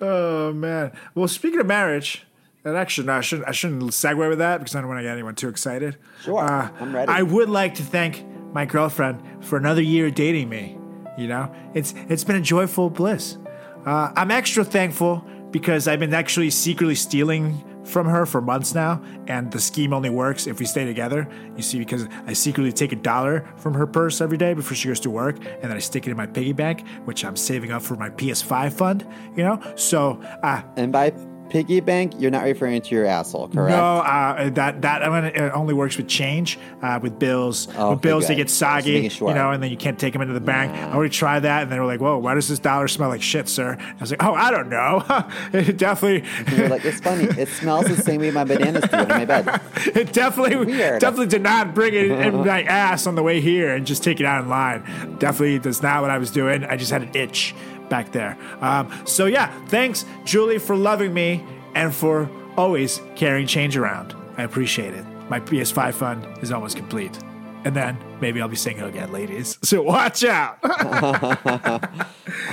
go. Oh man! Well, speaking of marriage, and actually, no, I shouldn't, I shouldn't segue with that because I don't want to get anyone too excited. Sure, uh, I'm ready. I would like to thank my girlfriend for another year dating me. You know, it's it's been a joyful bliss. Uh, I'm extra thankful because I've been actually secretly stealing from her for months now, and the scheme only works if we stay together, you see, because I secretly take a dollar from her purse every day before she goes to work, and then I stick it in my piggy bank, which I'm saving up for my P S five fund, you know. So uh and by piggy bank you're not referring to your asshole, correct? No, uh that that it only works with change, uh with bills. Oh, with okay, bills good. They get soggy, sure. You know, and then you can't take them into the bank. Yeah. I already tried that, and they were like, "Whoa, why does this dollar smell like shit, sir?" I was like, "Oh, I don't know." It definitely. You're like, "It's funny. It smells the same way my bananas do in my bed." It definitely Weird. definitely did not bring it in my ass on the way here and just take it out in line. Definitely that's not what I was doing. I just had an itch back there. Um, so yeah, thanks, Julie, for loving me and for always carrying change around. I appreciate it. My P S five fund is almost complete. And then maybe I'll be single again, ladies. So watch out.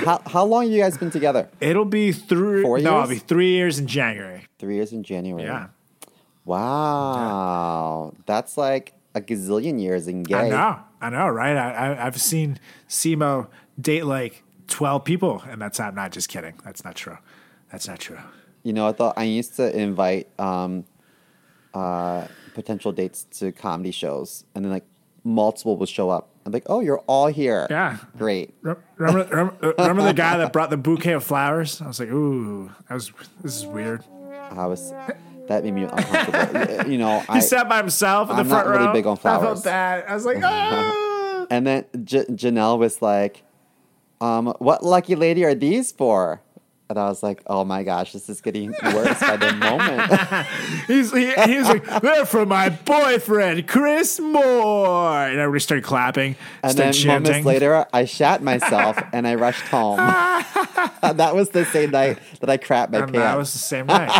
how, how long have you guys been together? It'll be three. Four years? No, it'll be three years in January. Three years in January. Yeah. Wow. Yeah. That's like a gazillion years in gay. I know. I know, right? I, I, I've seen C M O date like twelve people, and that's I'm not just kidding. That's not true. That's not true. You know, I thought I used to invite um, uh, potential dates to comedy shows, and then like multiple would show up. I'm like, "Oh, you're all here. Yeah, great." Remember, remember, remember the guy that brought the bouquet of flowers? I was like, "Ooh, I was. This is weird." I was. That made me uncomfortable. You know, I, he sat by himself in I'm the front not row. Really big on flowers. I felt bad. I was like, "Oh." And then J- Janelle was like, Um, "what lucky lady are these for?" And I was like, "Oh my gosh, this is getting worse by the moment." he's, he, he's like, "They're for my boyfriend, Chris Moore." And everybody started clapping. And started then chanting. Moments later, I shat myself and I rushed home. That was the same night that I crapped my and pants. That was the same night.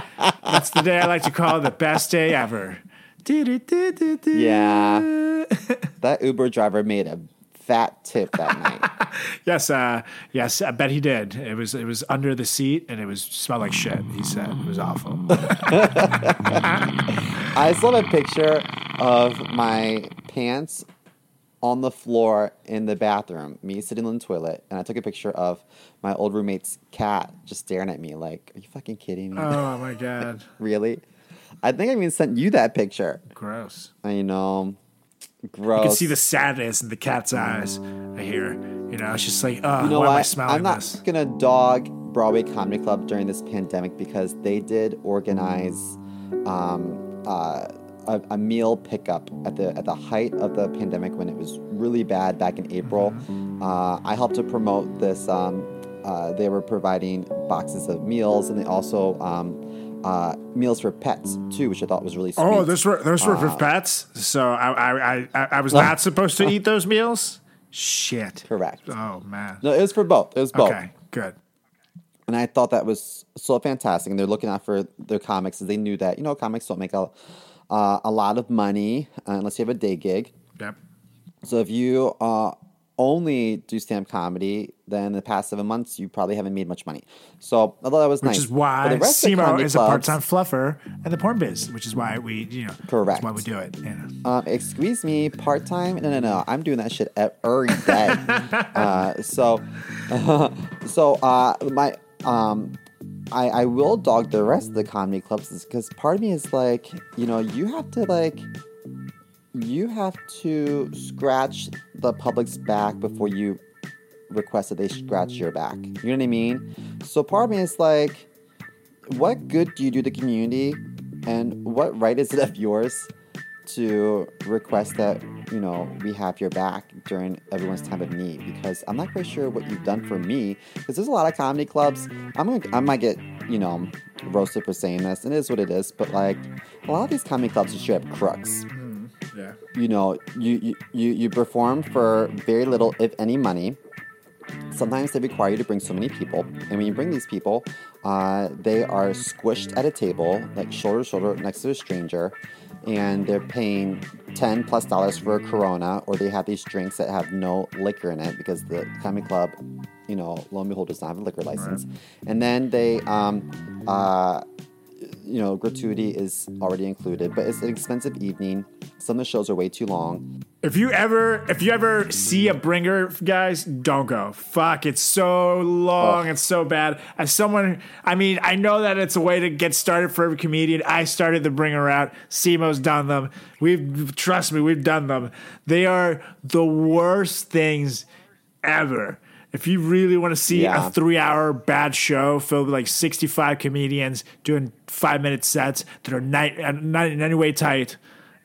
That's the day I like to call the best day ever. Yeah. That Uber driver made a fat tip that night. Yes, uh, yes, I bet he did. It was it was under the seat, and it was smelled like shit. He said it was awful. I saw a picture of my pants on the floor in the bathroom, me sitting in the toilet, and I took a picture of my old roommate's cat just staring at me like, "Are you fucking kidding me?" Oh my God! Like, really? I think I even sent you that picture. Gross. I know. Gross. You can see the sadness in the cat's eyes. I hear, you know, it's just like, oh, you know why what? Am I smiling? I'm not this? gonna dog Broadway Comedy Club during this pandemic because they did organize um, uh, a, a meal pickup at the at the height of the pandemic when it was really bad back in April. Mm-hmm. Uh, I helped to promote this um, uh, they were providing boxes of meals, and they also um, uh, meals for pets too, which I thought was really sweet. Oh, those were those were uh, for pets. So I I I, I was not supposed to eat those meals. Shit. Correct. Oh man. No, it was for both. It was both. Okay. Good. And I thought that was so fantastic. And they're looking out for their comics, because they knew that, you know, comics don't make a uh, a lot of money uh, unless you have a day gig. Yep. So if you uh, only do stand-up comedy, then in the past seven months, you probably haven't made much money. So although that was which nice. Which is why C M O is clubs, a part-time fluffer and the porn biz, which is why we, you know, correct. That's why we do it. You know. Um, excuse me, part-time? No, no, no. I'm doing that shit every day. uh, so, so uh, my... Um, I, I will dog the rest of the comedy clubs, because part of me is like, you know, you have to like, you have to scratch the public's back before you request that they scratch your back. You know what I mean? So part of me is like, what good do you do the community, and what right is it of yours to request that, you know, we have your back during everyone's time of need? Because I'm not quite sure what you've done for me, because there's a lot of comedy clubs. I'm gonna, I might get, you know, roasted for saying this, and it is what it is, but like a lot of these comedy clubs just straight up crooks. Mm, yeah. You know, you, you, you, you perform for very little, if any, money. Sometimes they require you to bring so many people, and when you bring these people, uh, they are squished at a table, like shoulder to shoulder next to a stranger, and they're paying ten plus dollars for a Corona, or they have these drinks that have no liquor in it, because the comedy club, you know, lo and behold, does not have a liquor license. Right. And then they, um, uh, you know, gratuity is already included, but it's an expensive evening. Some of the shows are way too long. If you ever, if you ever see a bringer, guys, don't go. Fuck, it's so long, oh. It's so bad. As someone, I mean, I know that it's a way to get started for every comedian. I started the bringer route. C M O's done them. We've trust me, we've done them. They are the worst things ever. If you really want to see yeah. a three-hour bad show filled with like sixty-five comedians doing five-minute sets that are not, not in any way tight,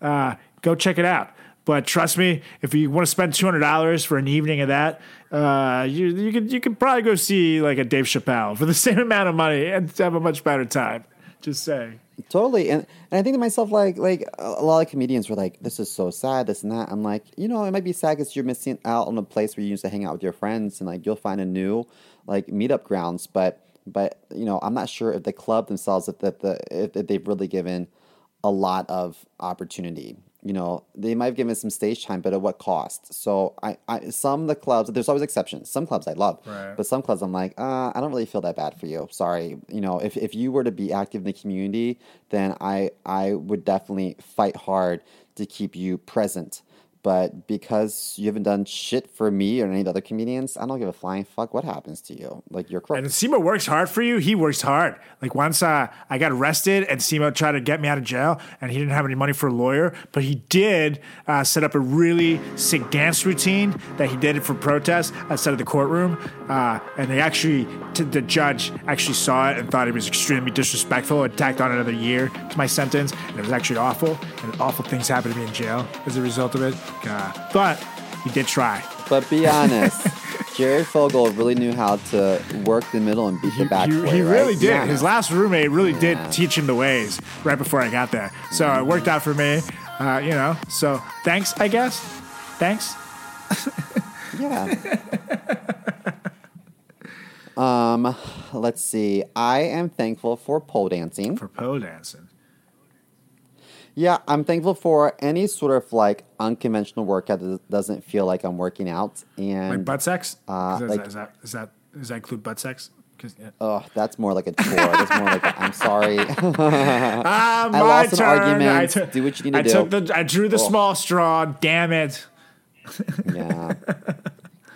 uh, go check it out. But trust me, if you want to spend two hundred dollars for an evening of that, uh, you you could you could probably go see like a Dave Chappelle for the same amount of money and have a much better time. Just saying. Totally. And and I think to myself, like, like a lot of comedians were like, this is so sad, this and that. I'm like, you know, it might be sad because you're missing out on a place where you used to hang out with your friends, and like you'll find a new like meetup grounds. But, but you know, I'm not sure if the club themselves, if, that the, if, if they've really given a lot of opportunity. You know, they might have given some stage time, but at what cost? So I, I some of the clubs, there's always exceptions. Some clubs I love, right. But some clubs I'm like, uh, I don't really feel that bad for you. Sorry. You know, if, if you were to be active in the community, then I I would definitely fight hard to keep you present. But because you haven't done shit for me or any of the other comedians, I don't give a flying fuck what happens to you. Like, you're correct. And C M O works hard for you. He works hard. Like, once uh, I got arrested and C M O tried to get me out of jail, and he didn't have any money for a lawyer, but he did uh, set up a really sick dance routine that he did for protest outside of the courtroom. Uh, and they actually, t- the judge actually saw it and thought it was extremely disrespectful. It tacked on another year to my sentence, and it was actually awful. And awful things happened to me in jail as a result of it. Uh, but he did try. But be honest, Jared Fogle really knew how to work the middle and beat he, the back. He, way, he really right? did. Yeah. His last roommate really yeah. did teach him the ways right before I got there. So it worked out for me, uh, you know. So thanks, I guess. Thanks. yeah. um, let's see. I am thankful for pole dancing. For pole dancing. Yeah, I'm thankful for any sort of like unconventional workout that doesn't feel like I'm working out. And like butt sex? Uh, is, like, is that, is that, does that include butt sex? Yeah. Oh, that's more like a chore. That's more like a, I'm sorry. ah, my I lost turn. an argument. I t- do what you need to I do. Took the, I drew the oh. small straw. Damn it. yeah.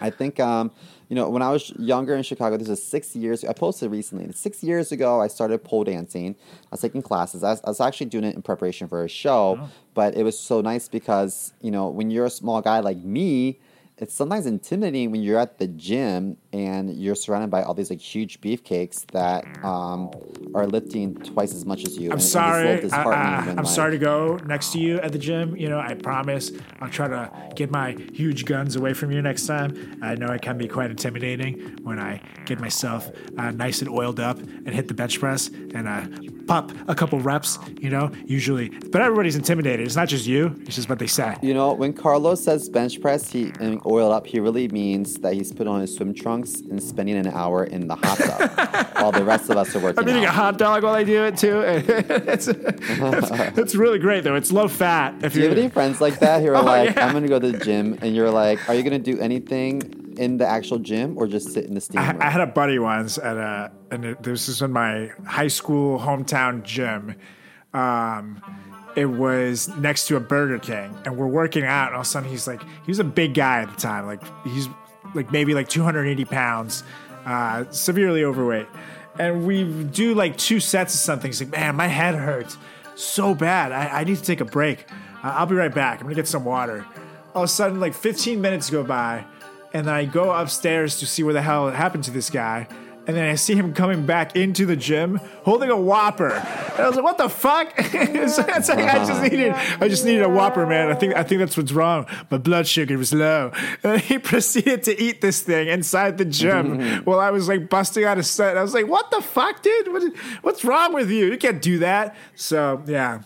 I think, um, you know, when I was younger in Chicago, this was six years. I posted recently. Six years ago, I started pole dancing. I was taking classes. I was, I was actually doing it in preparation for a show, oh. but it was so nice because, you know, when you're a small guy like me, it's sometimes intimidating when you're at the gym and you're surrounded by all these like huge beefcakes that um, are lifting twice as much as you. I'm and sorry. I, I, I'm like, sorry to go next to you at the gym. You know, I promise I'll try to get my huge guns away from you next time. I know it can be quite intimidating when I get myself uh, nice and oiled up and hit the bench press and uh, pop a couple reps, you know, usually. But everybody's intimidated. It's not just you. It's just what they say. You know, when Carlos says bench press he and oiled up, he really means that he's put on his swim trunks and spending an hour in the hot tub while the rest of us are working I'm eating out. A hot dog while I do it, too. it's, it's, it's really great, though. It's low fat. If do you have any friends like that who are oh, like, yeah. I'm going to go to the gym, and you're like, are you going to do anything in the actual gym or just sit in the steam I, room? I had a buddy once at a, and it, this was in my high school hometown gym. Um, it was next to a Burger King, and we're working out, and all of a sudden he's like, he was a big guy at the time, like he's like maybe like two hundred eighty pounds, uh, severely overweight. And we do like two sets of something. He's like, man, my head hurts so bad. I, I need to take a break. Uh, I'll be right back. I'm gonna get some water. All of a sudden, like fifteen minutes go by, and then I go upstairs to see what the hell happened to this guy. And then I see him coming back into the gym holding a Whopper. And I was like, what the fuck? it's, it's like, I just needed I just needed a Whopper, man. I think I think that's what's wrong. My blood sugar was low. And he proceeded to eat this thing inside the gym while I was like busting out a set. I was like, what the fuck, dude? What, what's wrong with you? You can't do that. So, yeah.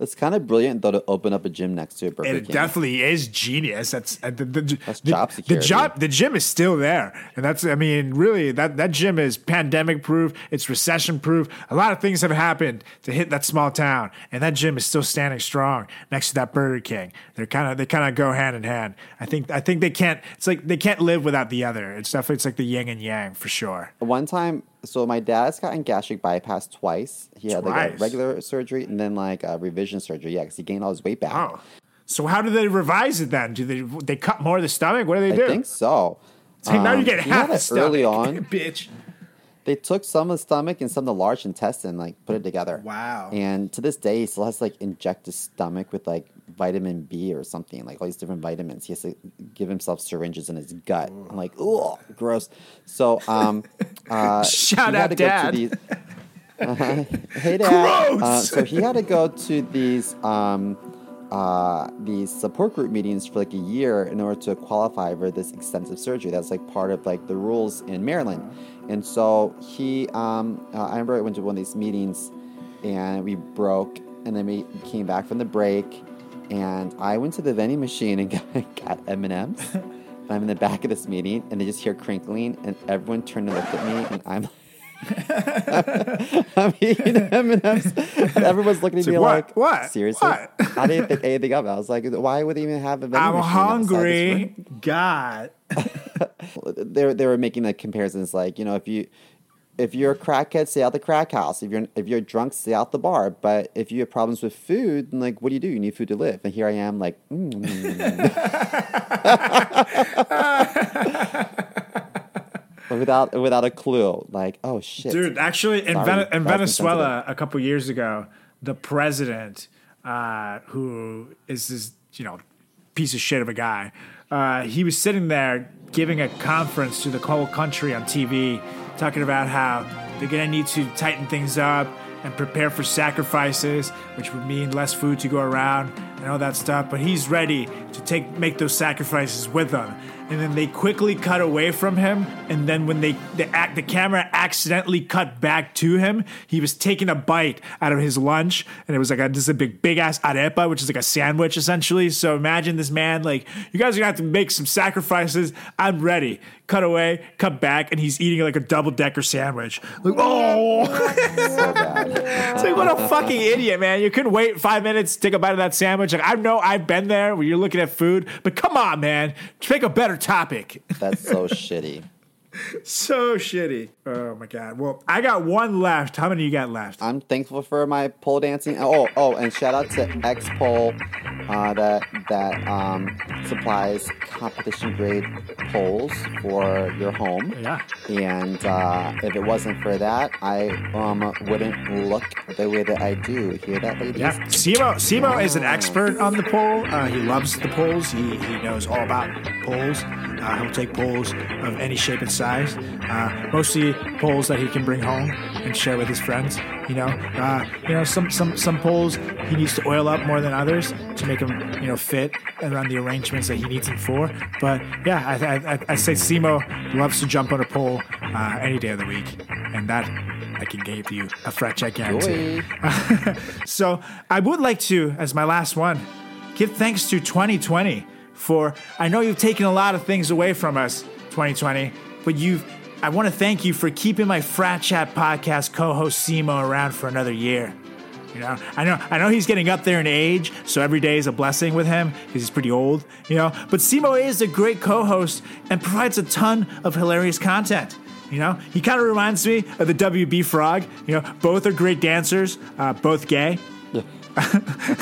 It's kind of brilliant, though, to open up a gym next to a Burger King. It definitely is genius. That's uh, the, the, that's the, job security. The job, the gym is still there, and that's. I mean, really, that, that gym is pandemic proof. It's recession proof. A lot of things have happened to hit that small town, and that gym is still standing strong next to that Burger King. They're kind of they kind of go hand in hand. I think I think they can't. It's like they can't live without the other. It's definitely it's like the yin and yang for sure. One time. So my dad's gotten gastric bypass twice. He had twice. like a regular surgery and then like a revision surgery. Yeah, because he gained all his weight back. Oh. So how do they revise it then? Do they they cut more of the stomach? What do they I do? I think so. So um, now you get half the stomach. Early on, bitch. They took some of the stomach and some of the large intestine, like put it together. Wow. And to this day, he still has to like inject his stomach with like vitamin B or something, like all these different vitamins. He has to give himself syringes in his gut. Ooh. I'm like, oh, gross. So, um, uh, shout out, Dad. These, uh, hey, Dad. Gross. Uh, so he had to go to these, um, uh, these support group meetings for like a year in order to qualify for this extensive surgery. That's like part of like the rules in Maryland. And so he, um, uh, I remember I went to one of these meetings and we broke and then we came back from the break and I went to the vending machine and got, got M and M's and I'm in the back of this meeting and they just hear crinkling and everyone turned to look at me and I'm I'm, I'm eating M and M's and everyone's looking at me what? like, what? Seriously? What? I didn't think anything of it. I was like, why would they even have a vending I'm machine? I'm hungry. God. they they were making like comparisons, like you know, if you if you're a crackhead, stay out the crack house. If you're if you're drunk, stay out the bar. But if you have problems with food, then like, what do you do? You need food to live. And here I am, like. Mm. without without a clue, like oh shit, dude. Actually, in, Sorry, Ven- in Venezuela a couple years ago, the president, uh, who is this you know piece of shit of a guy. Uh, he was sitting there giving a conference to the whole country on T V, talking about how they're going to need to tighten things up and prepare for sacrifices, which would mean less food to go around and all that stuff. But he's ready to take make those sacrifices with them. And then they quickly cut away from him. And then when they the, act, the camera accidentally cut back to him, he was taking a bite out of his lunch. And it was like a, this is a big, big ass arepa, which is like a sandwich, essentially. So imagine this man, like, you guys are going to have to make some sacrifices. I'm ready. Cut away, cut back. And he's eating like a double decker sandwich. Like, oh, so bad. It's like, what a fucking idiot, man. You couldn't wait five minutes to take a bite of that sandwich. Like, I know I've been there where you're looking at food, but come on, man. Pick a better topic. That's so shitty. So shitty. Oh my god. Well, I got one left. How many you got left? I'm thankful for my pole dancing. Oh, oh, and shout out to X Pole uh, that that um, supplies competition grade poles for your home. Yeah. And uh, if it wasn't for that, I um, wouldn't look the way that I do. Hear that, ladies? Yeah. C M O C M O oh. is an expert on the pole. Uh, he loves the poles. He he knows all about poles. Uh, he'll take poles of any shape and size. Uh, mostly poles that he can bring home and share with his friends. You know, uh, you know, some some some poles he needs to oil up more than others to make them, you know, fit around the arrangements that he needs them for. But yeah, I I, I say C M O loves to jump on a pole uh, any day of the week, and that I can give you a frat check guarantee. So I would like to, as my last one, give thanks to twenty twenty for. I know you've taken a lot of things away from us, twenty twenty, but you've. I want to thank you for keeping my Frat Chat podcast co-host C M O around for another year. You know, I know, I know he's getting up there in age, so every day is a blessing with him because he's pretty old. You know, but C M O is a great co-host and provides a ton of hilarious content. You know, he kind of reminds me of the W B Frog. You know, both are great dancers, uh, both gay. Yeah.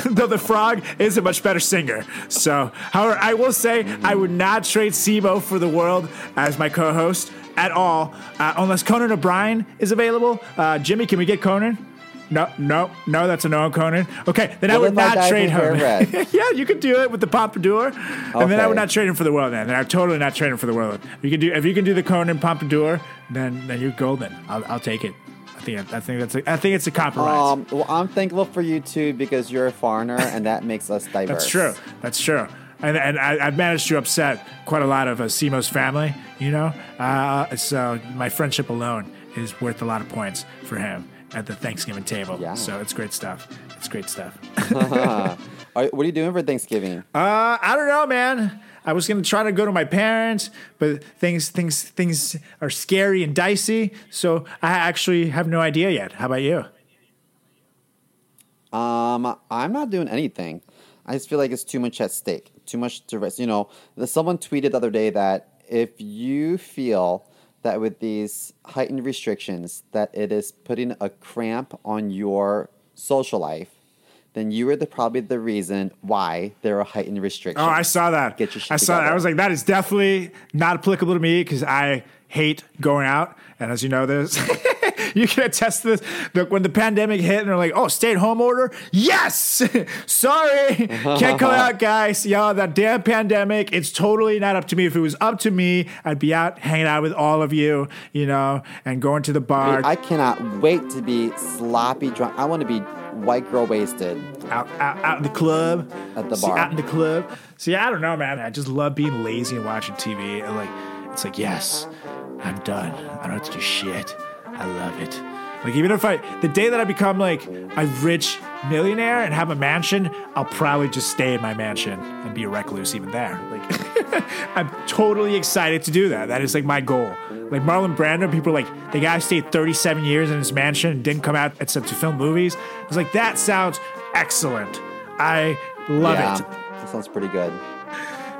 Though the Frog is a much better singer. So, however, I will say I would not trade C M O for the world as my co-host. At all, uh, unless Conan O'Brien is available. Uh, Jimmy, can we get Conan? No, no, no, that's a no, Conan. Okay, then well, I would then not trade him. Yeah, you could do it with the pompadour, okay. And then I would not trade him for the world. Then, then I would totally not trade him for the world. You can do if you can do the Conan pompadour, then then you're golden. I'll, I'll take it. I think I think that's a, I think it's a compromise. Um, well, I'm thankful for you too because you're a foreigner, and that makes us diverse. That's true. That's true. And, and I, I've managed to upset quite a lot of uh, C M O's family, you know. Uh, so my friendship alone is worth a lot of points for him at the Thanksgiving table. Yeah. So it's great stuff. It's great stuff. uh-huh. Are, what are you doing for Thanksgiving? Uh, I don't know, man. I was going to try to go to my parents, but things things, things are scary and dicey. So I actually have no idea yet. How about you? Um, I'm not doing anything. I just feel like it's too much at stake. Too much to risk. You know, someone tweeted the other day that if you feel that with these heightened restrictions that it is putting a cramp on your social life, then you were the, probably the reason why there are heightened restrictions. Oh, I saw that. Get your shit I saw together. That. I was like, that is definitely not applicable to me because I hate going out. And as you know this, you can attest to this. The, when the pandemic hit and they're like, oh, stay-at-home order? Yes! Sorry! Can't go out, guys. Y'all, that damn pandemic, it's totally not up to me. If it was up to me, I'd be out hanging out with all of you, you know, and going to the bar. I cannot wait to be sloppy drunk. I want to be white girl wasted. Out, out, out in the club. At the bar. See, out in the club. See, I don't know, man. I just love being lazy and watching T V. And like, it's like, yes, I'm done. I don't have to do shit. I love it. Like, even if I, the day that I become like a rich millionaire and have a mansion, I'll probably just stay in my mansion and be a recluse even there. Like, I'm totally excited to do that. That is like my goal. Like Marlon Brando, people are like, the guy stayed thirty-seven years in his mansion and didn't come out except to film movies. I was like, that sounds excellent. I love yeah, it. That sounds pretty good.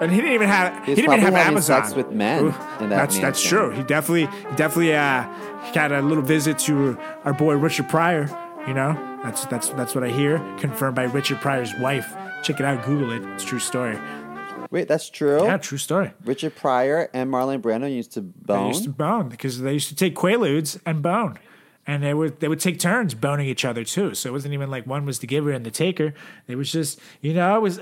And he didn't even have He's he didn't even have Amazon. Sex with men. Ooh, in that that's mansion. That's true. He definitely definitely uh, got a little visit to our boy Richard Pryor. You know, that's that's that's what I hear. Confirmed by Richard Pryor's wife. Check it out. Google it. It's a true story. Wait, that's true. Yeah, true story. Richard Pryor and Marlon Brando used to bone. They used to bone because they used to take Quaaludes and bone. And they would they would take turns boning each other too. So it wasn't even like one was the giver and the taker. It was just, you know, it was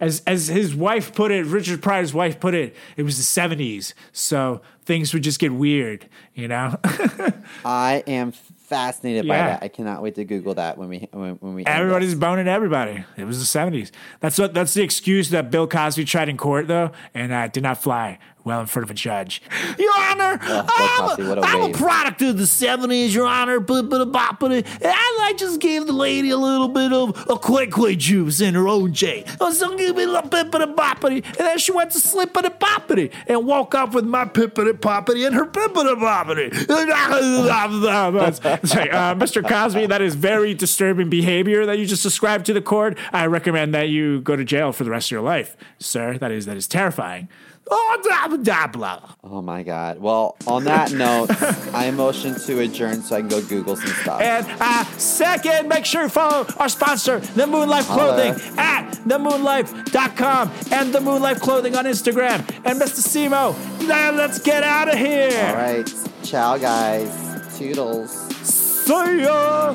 as as his wife put it, Richard Pryor's wife put it, it was the seventies. So things would just get weird, you know. I am fascinated yeah. by that. I cannot wait to Google that when we when, when we everybody's boning everybody. It was the seventies. That's what that's the excuse that Bill Cosby tried in court though, and uh, did not fly. Well, in front of a judge. Your Honor, oh, I'm, a, a, I'm a product of the seventies, Your Honor. But, but, but, but I, I just gave the lady a little bit of a Quaalude juice in her O J. Oh, so give me a little pippity boppity. And then she went to slippity boppity and walk off with my pippity poppity and her pippity boppity. Sorry, uh, Mister Cosby, that is very disturbing behavior that you just described to the court. I recommend that you go to jail for the rest of your life, sir. That is that is terrifying. Oh, blah, blah, blah. Oh, my God. Well, on that note, I motion to adjourn so I can go Google some stuff. And uh, second, make sure you follow our sponsor, The Moon Life Clothing, Parler. At the moon life dot com and The Moon Life Clothing on Instagram. And Mister C M O, now let's get out of here. All right. Ciao, guys. Toodles. See ya.